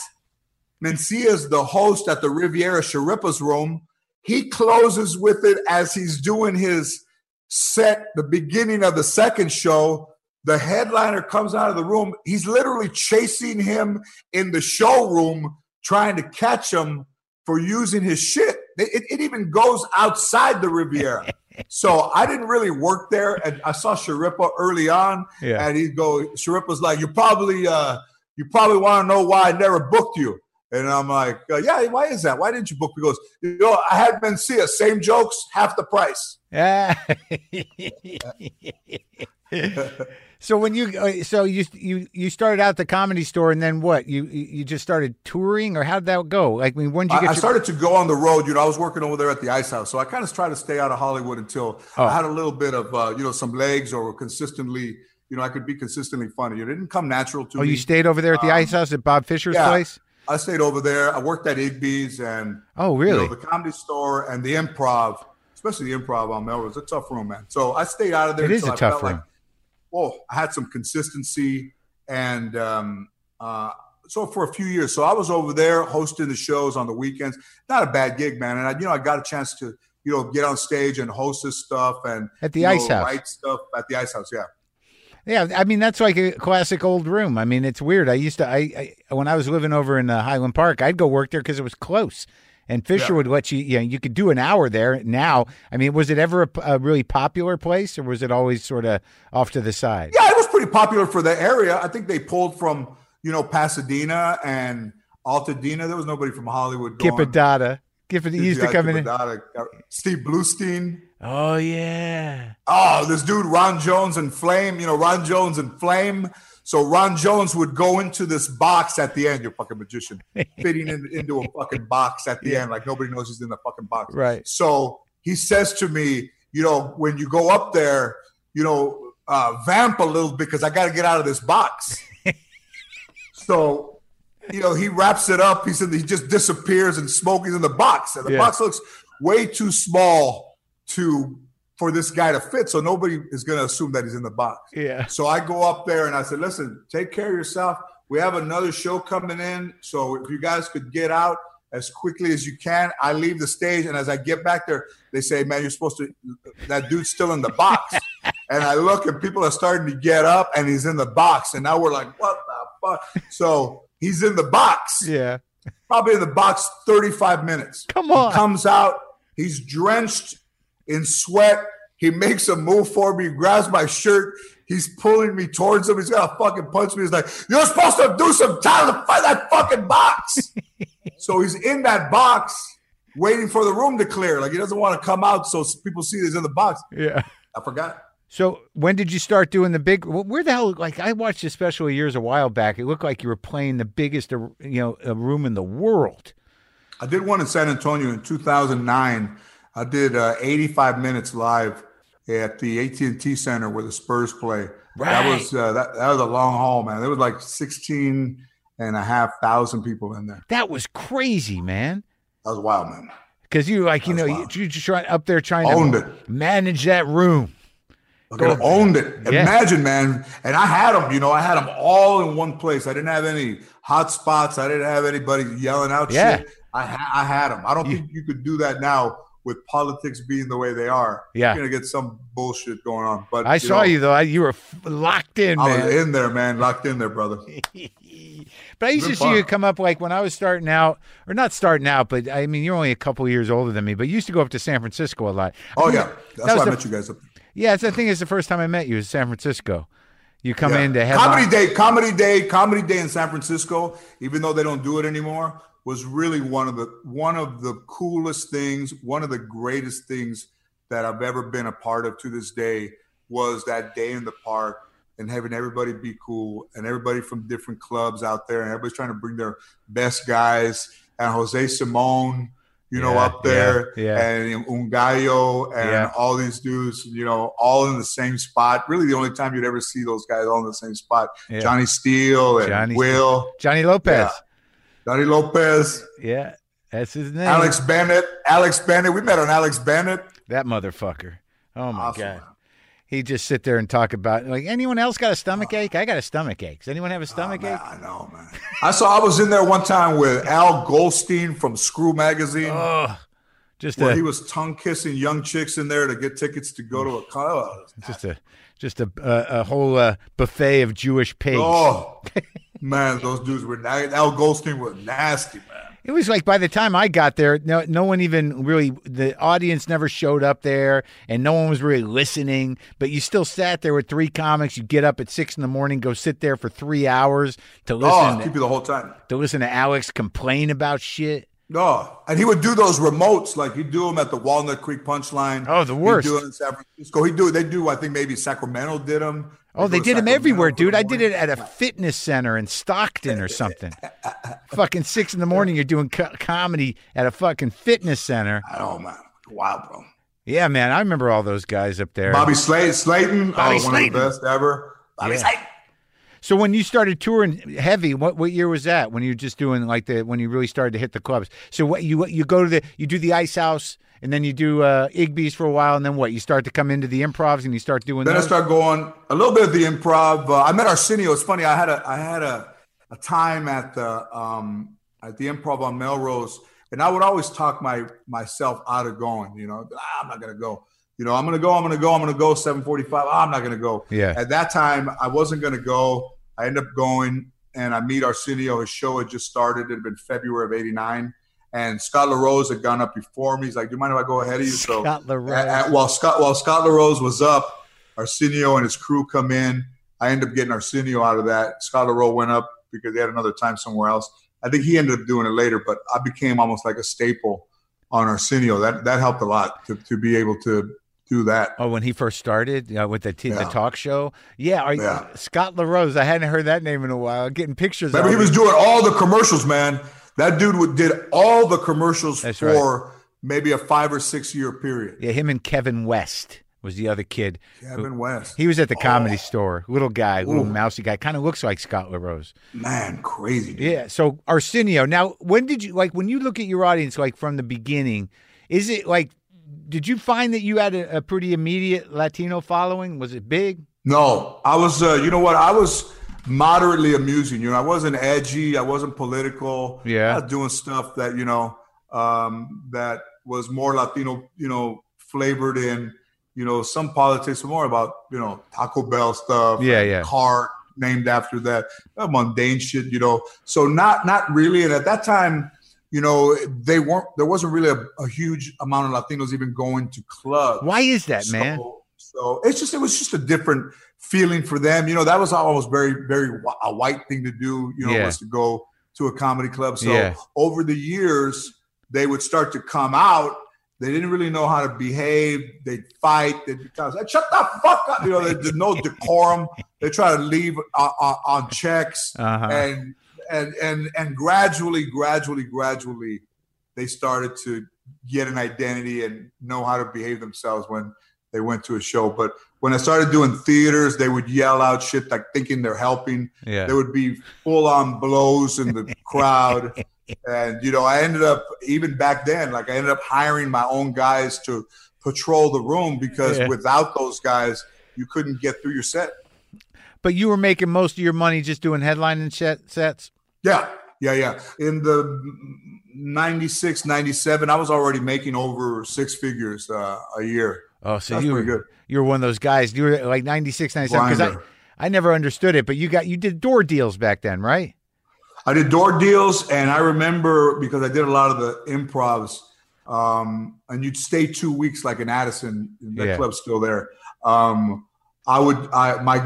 Mencia's the host at the Riviera Sharipa's room. He closes with it as he's doing his set, the beginning of the second show. The headliner comes out of the room. He's literally chasing him in the showroom, trying to catch him for using his shit. It even goes outside the Riviera. So I didn't really work there, and I saw Sharipa early on, and Sharipa's like, you probably want to know why I never booked you. And I'm like, yeah, why is that? Why didn't you book me? He goes, I had Mencia, same jokes, half the price. So when you started out the Comedy Store, and then what? You just started touring, or how did that go? Like, I mean, when did you get? I started to go on the road. I was working over there at the Ice House, so I kind of tried to stay out of Hollywood until I had a little bit of some legs, or consistently, I could be consistently funny. It didn't come natural to me. Oh, you stayed over there at the Ice House at Bob Fisher's place? I stayed over there. I worked at Igby's and the Comedy Store and the Improv, especially the Improv on Melrose. It's a tough room, man. So I stayed out of there. It is a tough room. I had some consistency, and so for a few years. So I was over there hosting the shows on the weekends. Not a bad gig, man. And I got a chance to get on stage and host this stuff and at the Ice House, write stuff at the Ice House. Yeah, yeah. I mean, that's like a classic old room. I mean, it's weird. I used to when I was living over in Highland Park, I'd go work there because it was close. And Fisher would let you, you could do an hour there now. I mean, was it ever a really popular place, or was it always sort of off to the side? Yeah, it was pretty popular for the area. I think they pulled from, Pasadena and Altadena. There was nobody from Hollywood going. Kippadada. He used to come in. Steve Bluestein. Oh, yeah. Oh, this dude, Ron Jones and Flame. Ron Jones and Flame. So Ron Jones would go into this box at the end. You're a fucking magician. Fitting into a fucking box at the end. Like, nobody knows he's in the fucking box. Right. So he says to me, when you go up there, vamp a little bit because I got to get out of this box. So... he wraps it up. He said he just disappears and Smokey's in the box. And the box looks way too small for this guy to fit. So nobody is going to assume that he's in the box. Yeah. So I go up there and I said, listen, take care of yourself. We have another show coming in. So if you guys could get out as quickly as you can. I leave the stage. And as I get back there, they say, man, you're supposed to – that dude's still in the box. And I look and people are starting to get up and he's in the box. And now we're like, what the fuck? So – he's in the box. Yeah. Probably in the box 35 minutes. Come on. He comes out. He's drenched in sweat. He makes a move for me. He grabs my shirt. He's pulling me towards him. He's going to fucking punch me. He's like, you're supposed to do some time to fight that fucking box. So he's in that box waiting for the room to clear. Like, he doesn't want to come out so people see he's in the box. Yeah. I forgot. So when did you start doing the big? Where the hell? Like, I watched a special of yours a while back. It looked like you were playing the biggest, room in the world. I did one in San Antonio in 2009. I did 85 minutes live at the AT&T Center where the Spurs play. Right. That was a long haul, man. There was like 16,500 people in there. That was crazy, man. That was wild, man. Because you're just up there trying to manage that room. Go owned it. Yeah. Imagine, man. And I had them, I had them all in one place. I didn't have any hot spots. I didn't have anybody yelling out shit. I had them. I don't think you could do that now with politics being the way they are. Yeah. You're going to get some bullshit going on. But I saw you, though. You were locked in, man. I was in there, man. Locked in there, brother. But I used to see you come up, like, when I was starting out, or not starting out, but, I mean, you're only a couple years older than me, but you used to go up to San Francisco a lot. Oh, yeah. That's why I met you guys up there. Yeah, I think it's the first time I met you in San Francisco. You come in to Comedy Day in San Francisco, even though they don't do it anymore, was really one of the coolest things, one of the greatest things that I've ever been a part of to this day was that day in the park and having everybody be cool and everybody from different clubs out there and everybody's trying to bring their best guys and Jose Simone. Up there and Ungayo and all these dudes, all in the same spot. Really the only time you'd ever see those guys all in the same spot. Yeah. Johnny Steele and Will. Johnny Lopez. Yeah. Johnny Lopez. Yeah, that's his name. Alex Bennett. We met on Alex Bennett. That motherfucker. Oh, my awesome, God. Man. He'd just sit there and talk about, like, anyone else got a stomach ache? I got a stomach ache. Does anyone have a stomach ache? I know, man. I was in there one time with Al Goldstein from Screw Magazine. Oh, he was tongue kissing young chicks in there to get tickets to go to a concert. Just a whole buffet of Jewish pigs. Oh, man, those dudes were nasty. Al Goldstein was nasty, man. It was like by the time I got there, no one even really, the audience never showed up there and no one was really listening, but you still sat there with three comics. You get up at 6 a.m, go sit there for 3 hours to listen. Oh, keep you the whole time. To listen to Alex complain about shit. No, and he would do those remotes, like he'd do them at the Walnut Creek Punchline. Oh, the worst. He'd do it in San Francisco. I think maybe Sacramento did them. Oh, they did them everywhere, dude. I did it at a fitness center in Stockton or something. Fucking 6 a.m, you're doing comedy at a fucking fitness center. I don't know, man. Wow, bro. Yeah, man, I remember all those guys up there. Bobby Slayton. One of the best ever. Bobby Slayton. So when you started touring heavy, what year was that? When you were just doing when you really started to hit the clubs. So you go to you do the Ice House and then you do Igby's for a while and then what? You start to come into the improvs and you start doing. Then I start going a little bit of the improv. I met Arsenio. It's funny. I had a time at the improv on Melrose, and I would always talk myself out of going. I'm not gonna go. I'm going to go 7:45. I'm not going to go. Yeah. At that time, I wasn't going to go. I end up going, and I meet Arsenio. His show had just started. It had been February of '89. And Scott LaRose had gone up before me. He's like, do you mind if I go ahead of you? So Scott LaRose. While Scott LaRose was up, Arsenio and his crew come in. I ended up getting Arsenio out of that. Scott LaRose went up because they had another time somewhere else. I think he ended up doing it later, but I became almost like a staple on Arsenio. That helped a lot to be able to do that. Oh, when he first started with the talk show? Yeah, Scott LaRose. I hadn't heard that name in a while. Getting pictures. Remember, he was doing all the commercials, man. That dude did all the commercials maybe a 5 or 6 year period. Yeah, him and Kevin West was the other kid. Kevin West. He was at the Comedy Store. Little guy, little mousy guy. Kind of looks like Scott LaRose. Man, crazy, dude. Yeah, so Arsenio. Now, when did you, when you look at your audience, from the beginning, is it did you find that you had a pretty immediate Latino following? Was it big? No, I was, I was moderately amusing. I wasn't edgy. I wasn't political. Yeah. I was doing stuff that, that was more Latino, flavored in, some politics, more about, Taco Bell stuff. Yeah. Car named after that. Mundane shit, So not really. And at that time, there wasn't really a huge amount of Latinos even going to clubs. Why is that, man? So it was just a different feeling for them. That was almost very, very a white thing to do, was to go to a comedy club. So over the years, they would start to come out. They didn't really know how to behave. They'd fight. They'd be kind of like, shut the fuck up. There's no decorum. They try to leave on checks. Uh-huh. And gradually, they started to get an identity and know how to behave themselves when they went to a show. But when I started doing theaters, they would yell out shit, thinking they're helping. Yeah. There would be full-on blows in the crowd. And, I ended up, even back then, I ended up hiring my own guys to patrol the room because without those guys, you couldn't get through your set. But you were making most of your money just doing headlining sets? Yeah. In the 96, 97, I was already making over six figures a year. Oh, so that's you were one of those guys. You were 96, 97. Because I never understood it, but you did door deals back then, right? I did door deals, and I remember because I did a lot of the improvs, and you'd stay 2 weeks in Addison. That club's still there. My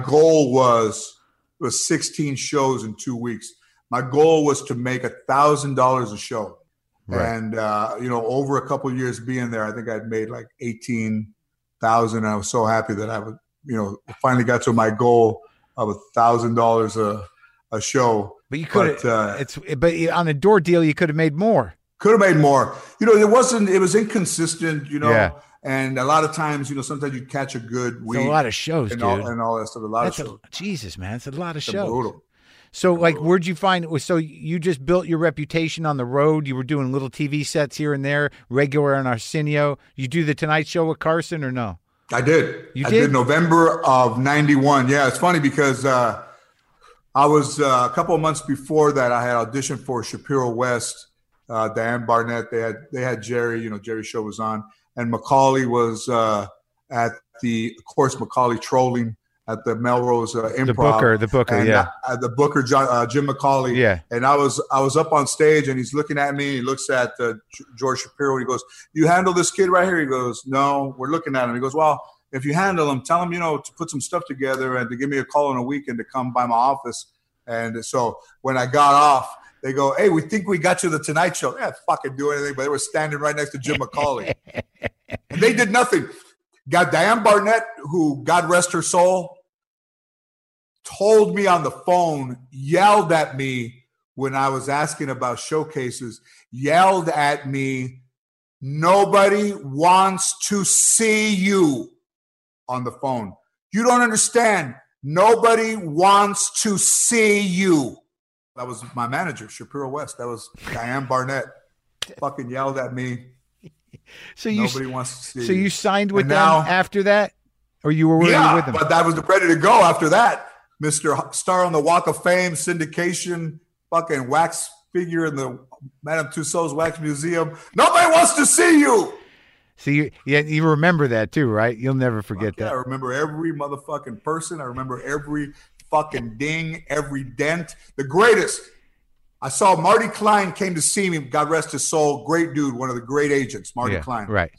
goal was 16 shows in 2 weeks. My goal was to make $1,000 a show. Right. And, over a couple of years being there, I think I'd made $18,000. I was so happy that I would, finally got to my goal of $1,000 a show. But you could have, but on a door deal, you could have made more. Could have made more. It was inconsistent, And a lot of times, sometimes you catch a good week. It's a lot of shows, dude. And all that stuff. That's shows. Jesus, man. It's a lot of shows. Brutal. So, where'd you find it? So you just built your reputation on the road. You were doing little TV sets here and there, regular on Arsenio. You do The Tonight Show with Carson or no? I did. I did November of 91. Yeah, it's funny because I was a couple of months before that, I had auditioned for Shapiro West, Diane Barnett. They had Jerry, Jerry's show was on. And Macaulay was Macaulay trolling at the Melrose Improv. The Booker, and, yeah. The Booker, Jim Macaulay. Yeah. And I was up on stage, and he's looking at me. He looks at George Shapiro. He goes, "You handle this kid right here?" He goes, "No, we're looking at him." He goes, "Well, if you handle him, tell him, to put some stuff together and to give me a call in a weekend to come by my office." And so when I got off, they go, "Hey, we think we got you The Tonight Show." Yeah, fucking do anything. But they were standing right next to Jim Macaulay. And they did nothing. Got Diane Barnett, who, God rest her soul, told me on the phone, yelled at me when I was asking about showcases, yelled at me, "Nobody wants to see you," on the phone. "You don't understand. Nobody wants to see you." That was my manager, Shapiro West. That was Diane Barnett. Fucking yelled at me. So nobody wants to see you. So you signed with them after that? Or you were with them? Yeah, but that was ready to go after that. Mr. Star on the Walk of Fame, syndication, fucking wax figure in the Madame Tussauds Wax Museum. "Nobody wants to see you." So you remember that too, right? You'll never forget that. I remember every motherfucking person. I remember every fucking ding, every dent. The greatest. I saw Marty Klein came to see me. God rest his soul. Great dude. One of the great agents, Marty Klein. Right.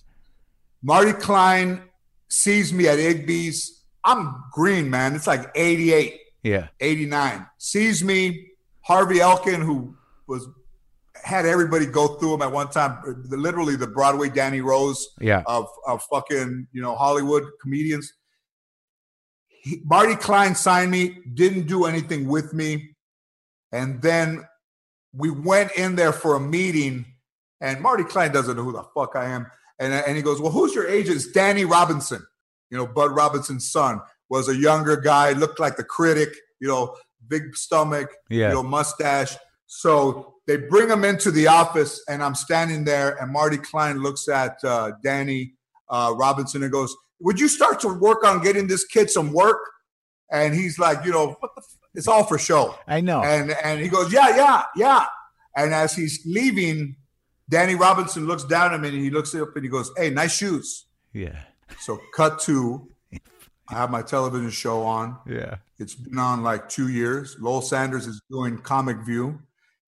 Marty Klein sees me at Igby's. I'm green, man. It's like 88. Yeah. 89. Sees me. Harvey Elkin, who was had everybody go through him at one time. Literally the Broadway Danny Rose of fucking, you know, Hollywood comedians. Marty Klein signed me, didn't do anything with me. And then we went in there for a meeting, and Marty Klein doesn't know who the fuck I am. And he goes, well, who's your agent? It's Danny Robinson. You know, Bud Robinson's son was a younger guy, looked like the critic, you know, big stomach, you know, mustache. So they bring him into the office, and I'm standing there, and Marty Klein looks at Danny Robinson and goes, would you start to work on getting this kid some work? And he's like, you know, what the fuck? It's all for show. I know. And he goes, yeah. And as he's leaving, Danny Robinson looks down at him, and he looks up and he goes, hey, nice shoes. Yeah. So cut to, I have my television show on. Yeah. It's been on like 2 years. Lowell Sanders is doing Comic View.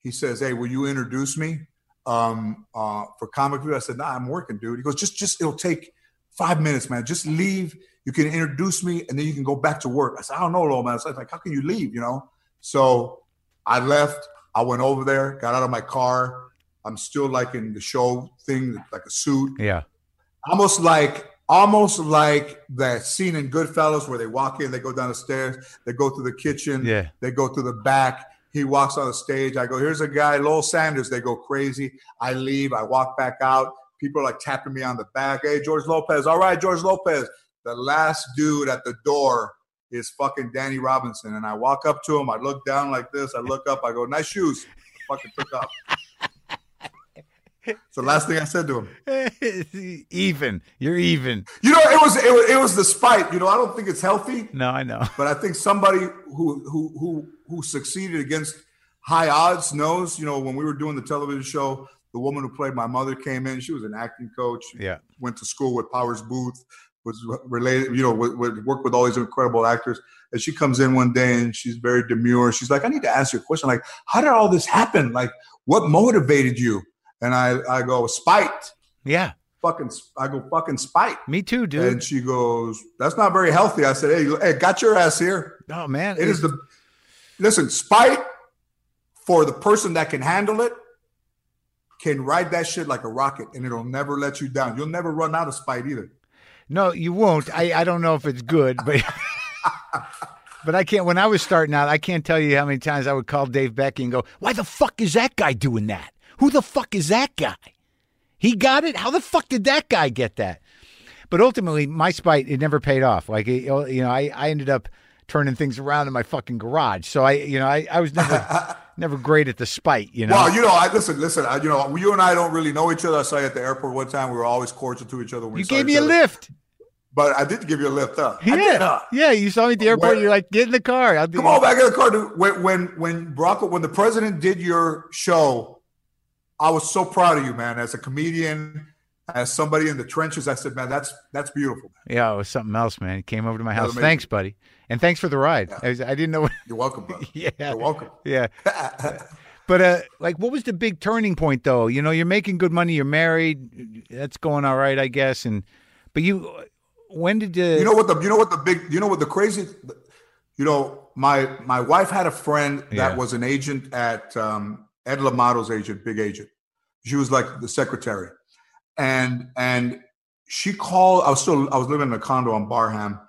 He says, hey, will you introduce me for Comic View? I said, nah, I'm working, dude. He goes, just it'll take 5 minutes, man. Just leave. You can introduce me, and then you can go back to work. I said, I don't know, Lowell, man. So I was like, how can you leave, you know? So I left. I went over there, got out of my car. I'm still, like, in the show thing, like a suit. Yeah. Almost like that scene in Goodfellas where they walk in, they go down the stairs, they go through the kitchen, they go through the back. He walks on the stage. I go, here's a guy, Lowell Sanders. They go crazy. I leave. I walk back out. People are, like, tapping me on the back. Hey, George Lopez. All right, George Lopez. The last dude at the door is fucking Danny Robinson. And I walk up to him. I look down like this. I look up. I go, nice shoes. I fucking took off. It's the last thing I said to him. Even. You're even. You know, it was the spite. You know, I don't think it's healthy. No, I know. But I think somebody who succeeded against high odds knows, you know, when we were doing the television show, the woman who played my mother came in. She was an acting coach. Yeah. Went to school with Powers Booth. Was related, you know, worked with all these incredible actors. And she comes in one day, and she's very demure. She's like, I need to ask you a question. Like, how did all this happen? Like, what motivated you? And I go, spite. Yeah. I go, fucking spite. Me too, dude. And she goes, that's not very healthy. I said, hey, got your ass here. Oh, man. Listen, spite for the person that can handle it can ride that shit like a rocket, and it'll never let you down. You'll never run out of spite either. No, you won't. I don't know if it's good, but but I can't. When I was starting out, I can't tell you how many times I would call Dave Becky and go, why the fuck is that guy doing that? Who the fuck is that guy? He got it? How the fuck did that guy get that? But ultimately, my spite, it never paid off. Like, it, you know, I ended up turning things around in my fucking garage. So I was never great at the spite, you know? Well, you know, listen, you know, you and I don't really know each other. I saw you at the airport one time. We were always cordial to each other. When you gave me a lift. But I did give you a lift up. Yeah. Yeah, you saw me at the airport. You're like, get in the car. Come on, back in the car, dude. When the president did your show, I was so proud of you, man. As a comedian, as somebody in the trenches, I said, man, that's beautiful. Man. Yeah, it was something else, man. He came over to my house. Thanks, buddy. And thanks for the ride. Yeah. I didn't know. You're welcome, brother. Yeah. You're welcome. Yeah. But like, what was the big turning point, though? You know, you're making good money. You're married. That's going all right, I guess. But you... When did my wife had a friend that was an agent at Ed LaMotto's agent, big agent. She was like the secretary, and she called. I was living in a condo on Barham,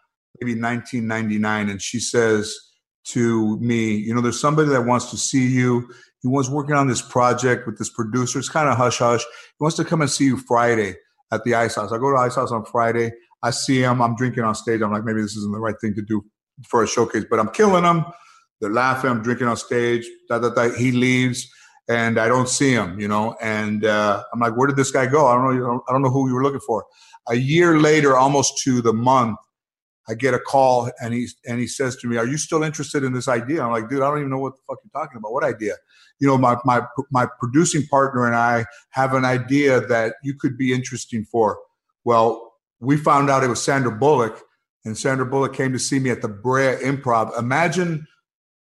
maybe 1999, and she says to me, you know, there's somebody that wants to see you. He was working on this project with this producer. It's kind of hush hush. He wants to come and see you Friday at the Ice House. I go to Ice House on Friday. I see him. I'm drinking on stage. I'm like, maybe this isn't the right thing to do for a showcase, but I'm killing him. They're laughing. I'm drinking on stage. He leaves, and I don't see him, you know. And I'm like, where did this guy go? I don't know. I don't know who you were looking for. A year later, almost to the month, I get a call, and he says to me, "Are you still interested in this idea?" I'm like, dude, I don't even know what the fuck you're talking about. What idea? You know, my producing partner and I have an idea that you could be interesting for. Well. We found out it was Sandra Bullock, and Sandra Bullock came to see me at the Brea Improv. Imagine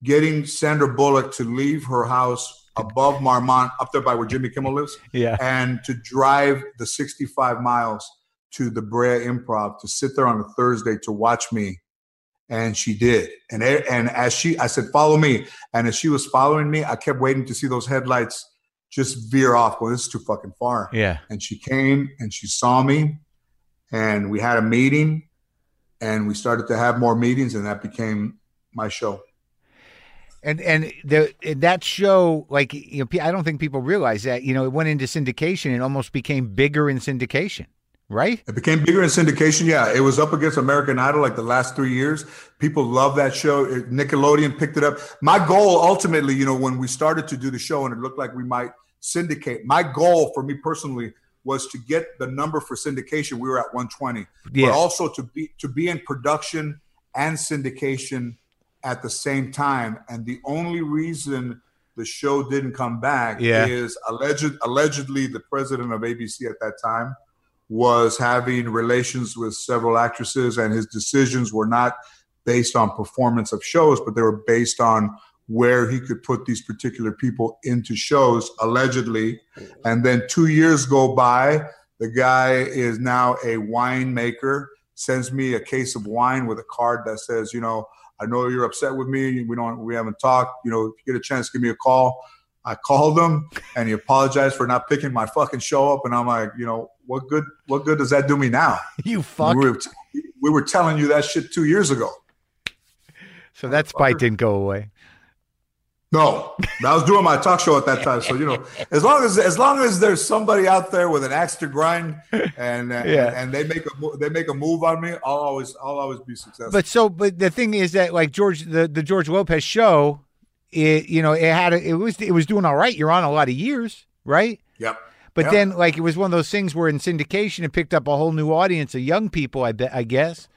getting Sandra Bullock to leave her house above Marmont, up there by where Jimmy Kimmel lives. Yeah. And to drive the 65 miles to the Brea Improv to sit there on a Thursday to watch me. And she did. And as she, I said, follow me. And as she was following me, I kept waiting to see those headlights just veer off. Well, this is too fucking far. Yeah. And she came and she saw me and we had a meeting and we started to have more meetings and that became my show. And that show, like, you know, I don't think people realize that, you know, it went into syndication and almost became bigger in syndication. Right? It became bigger in syndication. Yeah. It was up against American Idol like the last 3 years. People love that show. Nickelodeon picked it up. My goal ultimately, you know, when we started to do the show and it looked like we might syndicate, my goal for me personally was to get the number for syndication. We were at 120, yeah. But also to be in production and syndication at the same time. And the only reason the show didn't come back is allegedly the president of ABC at that time was having relations with several actresses, and his decisions were not based on performance of shows, but they were based on where he could put these particular people into shows, allegedly. And then 2 years go by. The guy is now a winemaker, sends me a case of wine with a card that says, you know, I know you're upset with me. We haven't talked. You know, if you get a chance, give me a call. I called him and he apologized for not picking my fucking show up. And I'm like, you know, what good does that do me now? You fuck. We were telling you that shit 2 years ago. So that spite didn't go away. No, I was doing my talk show at that time. So, you know, as long as there's somebody out there with an axe to grind and they make a move on me, I'll always be successful. But the thing is that, like, the George Lopez show, it was doing all right. You're on a lot of years, right? Yep. But then, like, it was one of those things where in syndication it picked up a whole new audience of young people, I guess.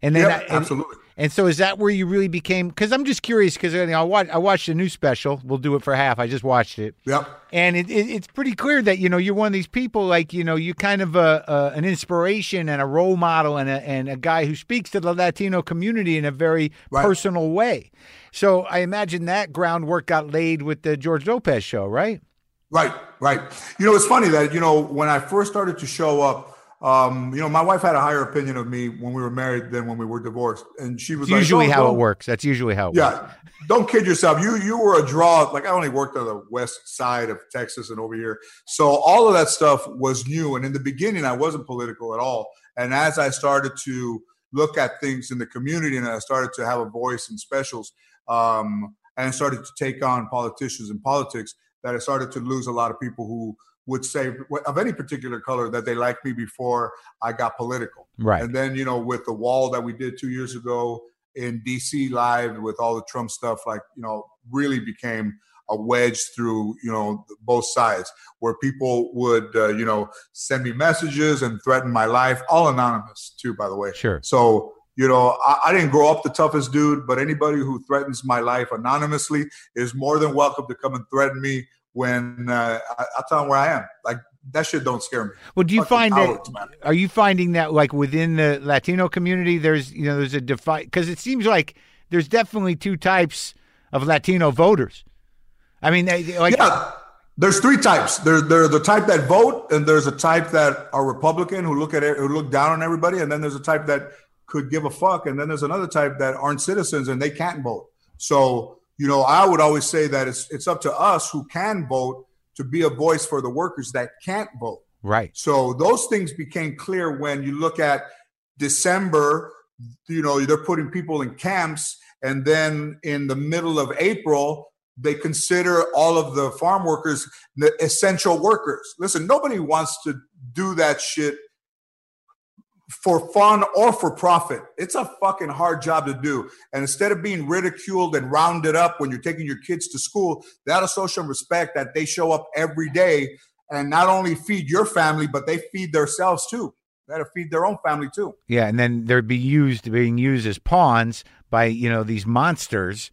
And then absolutely. And so is that where you really became? Because I'm just curious, because I watched a new special. We'll do it for half. I just watched it. Yep. And it's pretty clear that, you know, you're one of these people, like, you know, you're kind of an inspiration and a role model and a guy who speaks to the Latino community in a very personal way. So I imagine that groundwork got laid with the George Lopez show, right? Right. You know, it's funny that, you know, when I first started to show up, you know, my wife had a higher opinion of me when we were married than when we were divorced. And she was usually how it works. That's usually how it works. Yeah. Don't kid yourself. You were a draw. Like, I only worked on the west side of Texas and over here. So all of that stuff was new. And in the beginning, I wasn't political at all. And as I started to look at things in the community and I started to have a voice in specials, and started to take on politicians and politics, that I started to lose a lot of people who would say of any particular color that they liked me before I got political. Right. And then, you know, with the wall that we did 2 years ago in DC live with all the Trump stuff, like, you know, really became a wedge through, you know, both sides where people would, you know, send me messages and threaten my life, all anonymous too, by the way. Sure. So, you know, I didn't grow up the toughest dude, but anybody who threatens my life anonymously is more than welcome to come and threaten me when I tell them where I am. Like, that shit don't scare me. Well, do you fucking find that, man? Are you finding that, like, within the Latino community, there's, you know, there's a divide? Because it seems like there's definitely two types of Latino voters. I mean, there's three types. There's the type that vote, and there's a type that are Republican who look down on everybody, and then there's a type that could give a fuck. And then there's another type that aren't citizens and they can't vote. So, you know, I would always say that it's up to us who can vote to be a voice for the workers that can't vote. Right. So those things became clear when you look at December, you know, they're putting people in camps. And then in the middle of April, they consider all of the farm workers the essential workers. Listen, nobody wants to do that shit for fun or for profit. It's a fucking hard job to do. And instead of being ridiculed and rounded up when you're taking your kids to school, that is social respect that they show up every day and not only feed your family, but they feed themselves too. They had to feed their own family too. Yeah. And then they're being used as pawns by, you know, these monsters.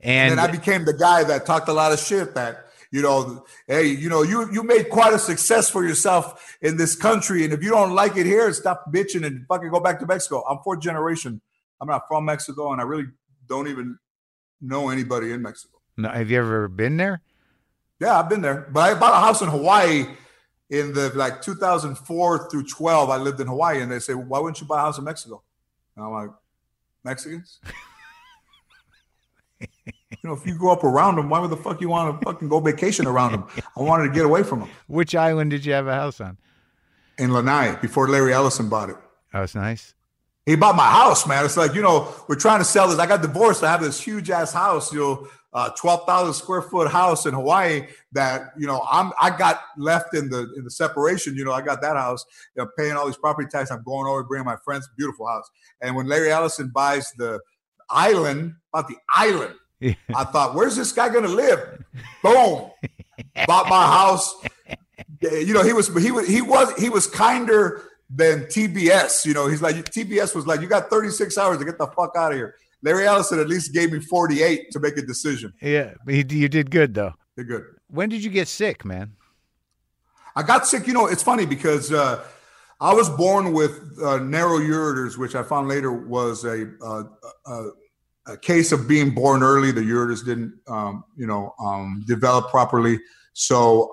And then I became the guy that talked a lot of shit that, you know, hey, you know, you made quite a success for yourself in this country. And if you don't like it here, stop bitching and fucking go back to Mexico. I'm fourth generation. I'm not from Mexico, and I really don't even know anybody in Mexico. No, have you ever been there? Yeah, I've been there. But I bought a house in Hawaii in the like 2004 through 12. I lived in Hawaii, and they say, well, why wouldn't you buy a house in Mexico? And I'm like, Mexicans? You know, if you go up around them, why would the fuck you want to fucking go vacation around them? I wanted to get away from them. Which island did you have a house on? In Lanai, before Larry Ellison bought it. Oh, it's nice. He bought my house, man. It's like, you know, we're trying to sell this. I got divorced. I have this huge ass house, you know, 12,000 square foot house in Hawaii that, you know, I got left in the separation. You know, I got that house, you know, paying all these property taxes. I'm going over, bringing my friends, beautiful house. And when Larry Ellison buys the island, yeah. I thought, where's this guy going to live? Boom. Bought my house. You know, he was kinder than TBS. You know, he's like, TBS was like, you got 36 hours to get the fuck out of here. Larry Ellison at least gave me 48 to make a decision. Yeah, but you did good, though. Did good. When did you get sick, man? I got sick. You know, it's funny because I was born with narrow ureters, which I found later was a case of being born early. The ureters didn't, develop properly. So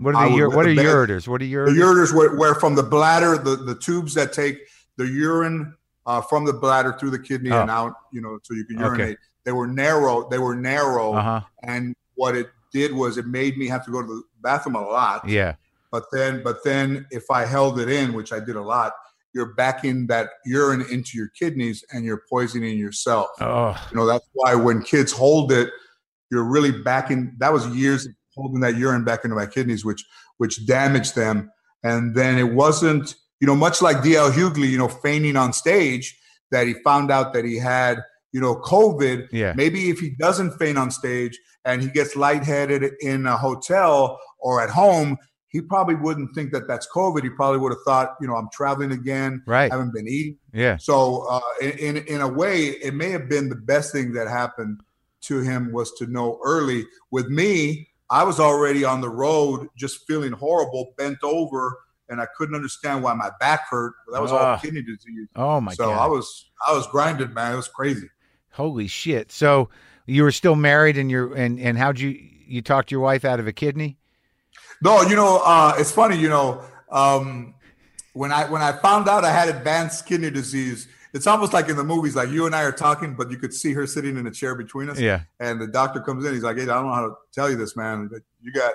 what are ureters? What are ureters? The ureters were from the bladder, the tubes that take the urine from the bladder through the kidney and out, you know, so you can urinate. Okay. They were narrow. Uh-huh. And what it did was it made me have to go to the bathroom a lot. Yeah. But then if I held it in, which I did a lot, you're backing that urine into your kidneys and you're poisoning yourself. Oh. You know, that's why when kids hold it, you're really backing. That was years of holding that urine back into my kidneys, which damaged them. And then it wasn't, you know, much like D.L. Hughley, you know, feigning on stage that he found out that he had, you know, COVID. Yeah. Maybe if he doesn't feign on stage and he gets lightheaded in a hotel or at home, he probably wouldn't think that that's COVID. He probably would have thought, you know, I'm traveling again. Right. I haven't been eating. Yeah. So in a way, it may have been the best thing that happened to him was to know early. With me, I was already on the road just feeling horrible, bent over, and I couldn't understand why my back hurt. That was all kidney disease. Oh, my God. So I was grinded, man. It was crazy. Holy shit. So you were still married, and how'd you talked your wife out of a kidney? No, you know, it's funny, you know, when I found out I had advanced kidney disease, it's almost like in the movies, like you and I are talking, but you could see her sitting in a chair between us. Yeah. And the doctor comes in. He's like, hey, I don't know how to tell you this, man, but you got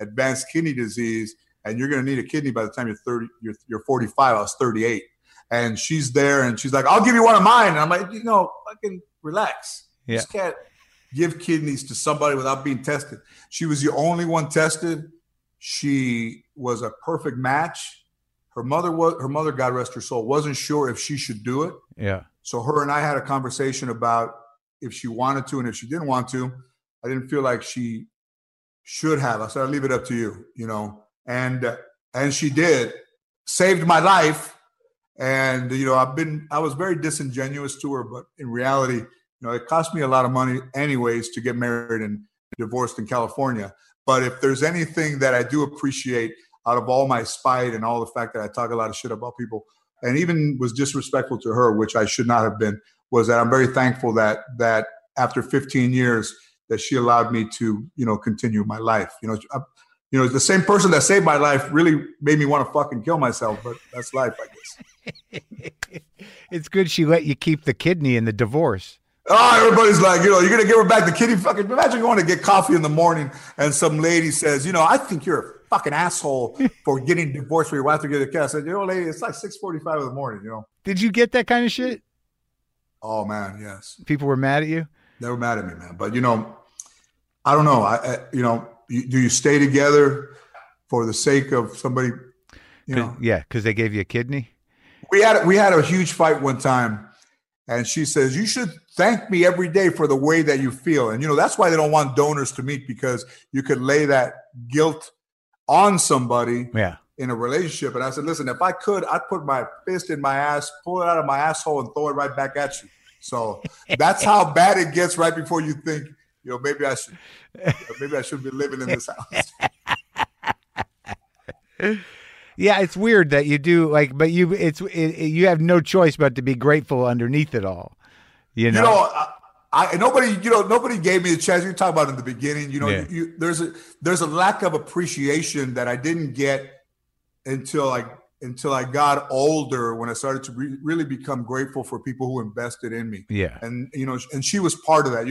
advanced kidney disease and you're going to need a kidney by the time you're 30, you're 45. I was 38. And she's there and she's like, I'll give you one of mine. And I'm like, you know, fucking relax. Yeah. Just can't give kidneys to somebody without being tested. She was the only one tested. She was a perfect match. Her mother, God rest her soul, wasn't sure if she should do it. Yeah. So her and I had a conversation about if she wanted to and if she didn't want to. I didn't feel like she should have. I said, I'll leave it up to you, you know. And she did. Saved my life. And, you know, I was very disingenuous to her, but in reality, you know, it cost me a lot of money anyways to get married and divorced in California. But if there's anything that I do appreciate out of all my spite and all the fact that I talk a lot of shit about people and even was disrespectful to her, which I should not have been, was that I'm very thankful that after 15 years that she allowed me to, you know, continue my life. You know, you know, the same person that saved my life really made me want to fucking kill myself, but that's life, I guess. It's good she let you keep the kidney in the divorce. Oh, everybody's like, you know, you're going to give her back the kitty. Fucking imagine going to get coffee in the morning and some lady says, you know, I think you're a fucking asshole for getting divorced for your wife to get a cat. I said, you know, lady, it's like 6:45 in the morning, you know. Did you get that kind of shit? Oh, man, yes. People were mad at you? They were mad at me, man. But, you know, I don't know. Do you stay together for the sake of somebody, you know? Yeah, because they gave you a kidney? We had a huge fight one time. And she says, you should thank me every day for the way that you feel. And, you know, that's why they don't want donors to meet, because you could lay that guilt on somebody in a relationship. And I said, listen, if I could, I'd put my fist in my ass, pull it out of my asshole and throw it right back at you. So that's how bad it gets right before you think, you know, maybe I should be living in this house. Yeah, it's weird that you do like, but you have no choice but to be grateful underneath it all. You know, Nobody gave me the chance. You talk about in the beginning, there's a lack of appreciation that I didn't get until I got older, when I started to really become grateful for people who invested in me. Yeah. And she was part of that.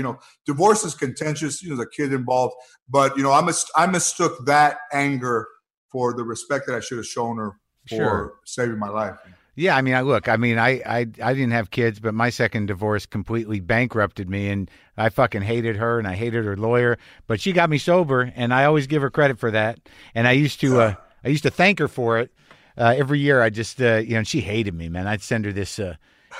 Divorce is contentious, there's a kid involved, but I mistook that anger for the respect that I should have shown her for saving my life. Yeah, I didn't have kids, but my second divorce completely bankrupted me, and I fucking hated her, and I hated her lawyer. But she got me sober, and I always give her credit for that. And I used to thank her for it every year. I just, and she hated me, man. I'd send her this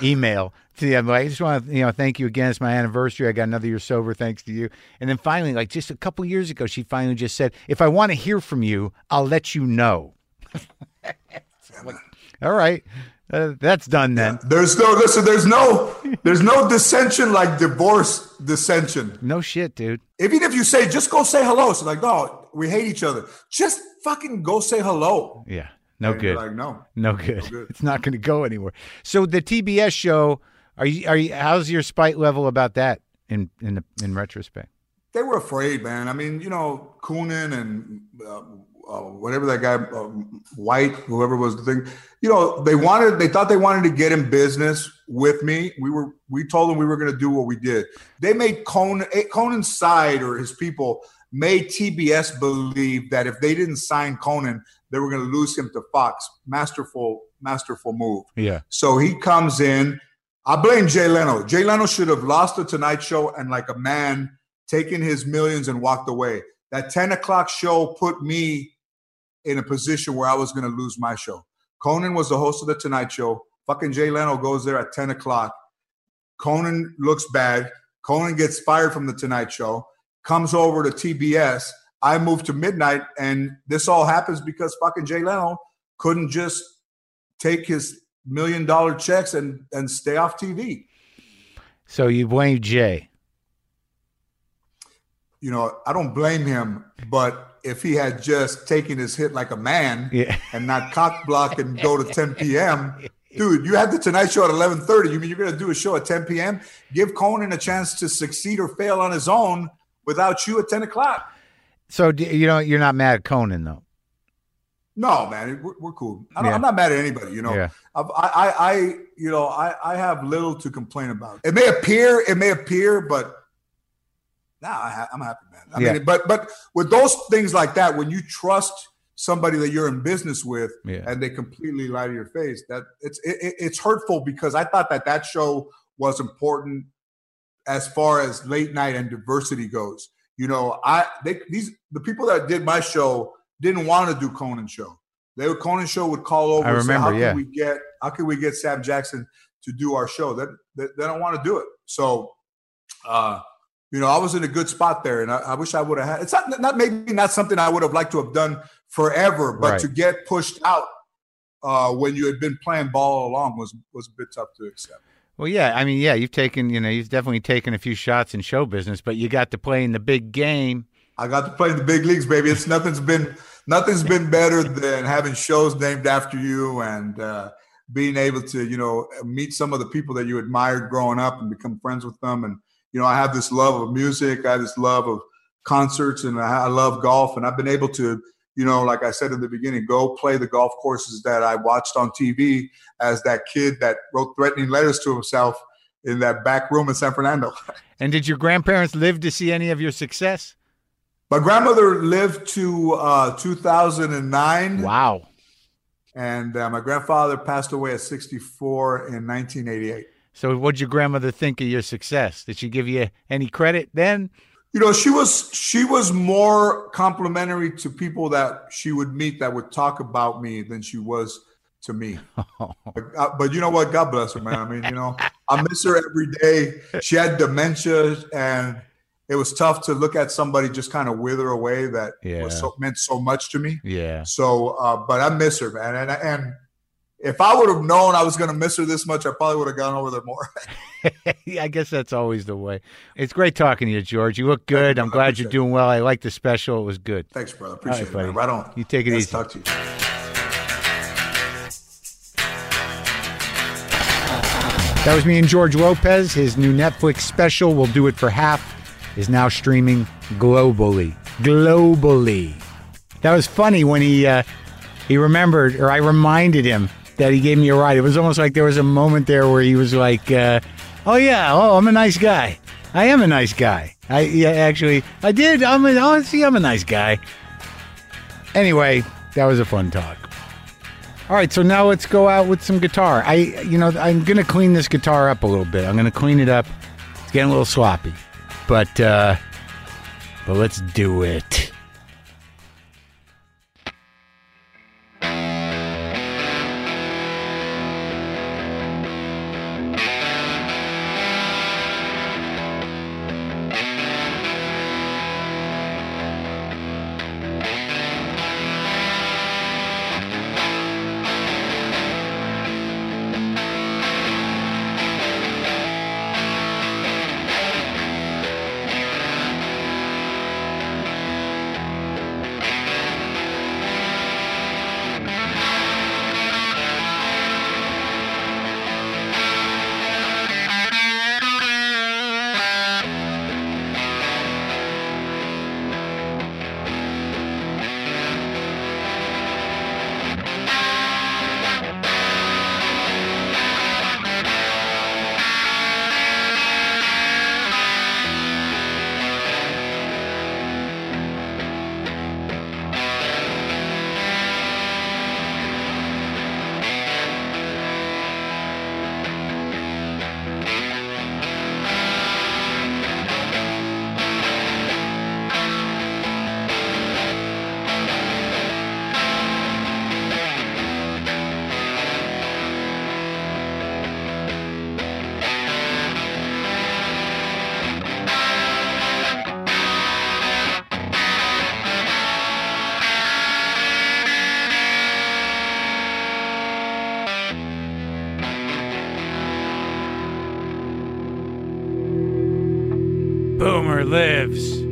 email to them, like, I just want to, thank you again. It's my anniversary. I got another year sober, thanks to you. And then finally, like just a couple years ago, she finally just said, "If I want to hear from you, I'll let you know." All right. That's done then. Yeah. There's no dissension like divorce dissension. No shit, dude. Even if you say, just go say hello. It's like, no, we hate each other. Just fucking go say hello. Yeah. No good. Like, no good. It's not going to go anywhere. So the TBS show, how's your spite level about that in retrospect? They were afraid, man. Coonan and, whatever that guy, White, whoever was the thing, they thought they wanted to get in business with me. We told them we were going to do what we did. They made Conan's side, or his people, made TBS believe that if they didn't sign Conan, they were going to lose him to Fox. Masterful move. Yeah. So he comes in. I blame Jay Leno. Jay Leno should have lost the Tonight Show and, like a man, taken his millions and walked away. That 10 o'clock show put me in a position where I was going to lose my show. Conan was the host of The Tonight Show. Fucking Jay Leno goes there at 10 o'clock. Conan looks bad. Conan gets fired from The Tonight Show, comes over to TBS. I move to Midnight, and this all happens because fucking Jay Leno couldn't just take his $1 million checks and stay off TV. So you blame Jay. I don't blame him, but if he had just taken his hit like a man and not cock block and go to 10 p.m., dude, you had the Tonight Show at 11:30. You mean you're going to do a show at 10 p.m.? Give Conan a chance to succeed or fail on his own without you at 10 o'clock. So, you're not mad at Conan, though? No, man, we're cool. I'm not mad at anybody, Yeah. I have little to complain about. It may appear, but... Nah, I'm happy, man. But with those things like that, when you trust somebody that you're in business with and they completely lie to your face, that it's hurtful, because I thought that show was important as far as late night and diversity goes. The people that did my show didn't want to do Conan's show. Conan's show would call over. I remember, and say, how can we get Sam Jackson to do our show? They don't want to do it. So. I was in a good spot there, and I wish I would have had. It's not something I would have liked to have done forever, but to get pushed out when you had been playing ball all along was a bit tough to accept. Well, yeah, you've definitely taken a few shots in show business, but you got to play in the big game. I got to play in the big leagues, baby. It's nothing's been better than having shows named after you and being able to meet some of the people that you admired growing up and become friends with them. And I have this love of music, I have this love of concerts, and I love golf. And I've been able to, like I said in the beginning, go play the golf courses that I watched on TV as that kid that wrote threatening letters to himself in that back room in San Fernando. And did your grandparents live to see any of your success? My grandmother lived to 2009. Wow. And my grandfather passed away at 64 in 1988. So what'd your grandmother think of your success? Did she give you any credit then? She was more complimentary to people that she would meet that would talk about me than she was to me. Oh. But you know what? God bless her, man. I miss her every day. She had dementia, and it was tough to look at somebody just kind of wither away that meant so much to me. Yeah. So, but I miss her, man. And if I would have known I was going to miss her this much, I probably would have gone over there more. I guess that's always the way. It's great talking to you, George. You look good. I'm glad you're doing well. I like the special. It was good. Thanks, brother. Appreciate it, man. Right on. You take it easy. Talk to you. That was me and George Lopez. His new Netflix special, We'll Do It for Half, is now streaming globally. Globally. That was funny when he remembered, or I reminded him that he gave me a ride. It was almost like there was a moment there where he was like, oh yeah, oh, I'm a nice guy. I am a nice guy. I'm a nice guy. Anyway, that was a fun talk. All right, so now let's go out with some guitar. I'm going to clean this guitar up a little bit. I'm going to clean it up. It's getting a little sloppy. But let's do it. Lives.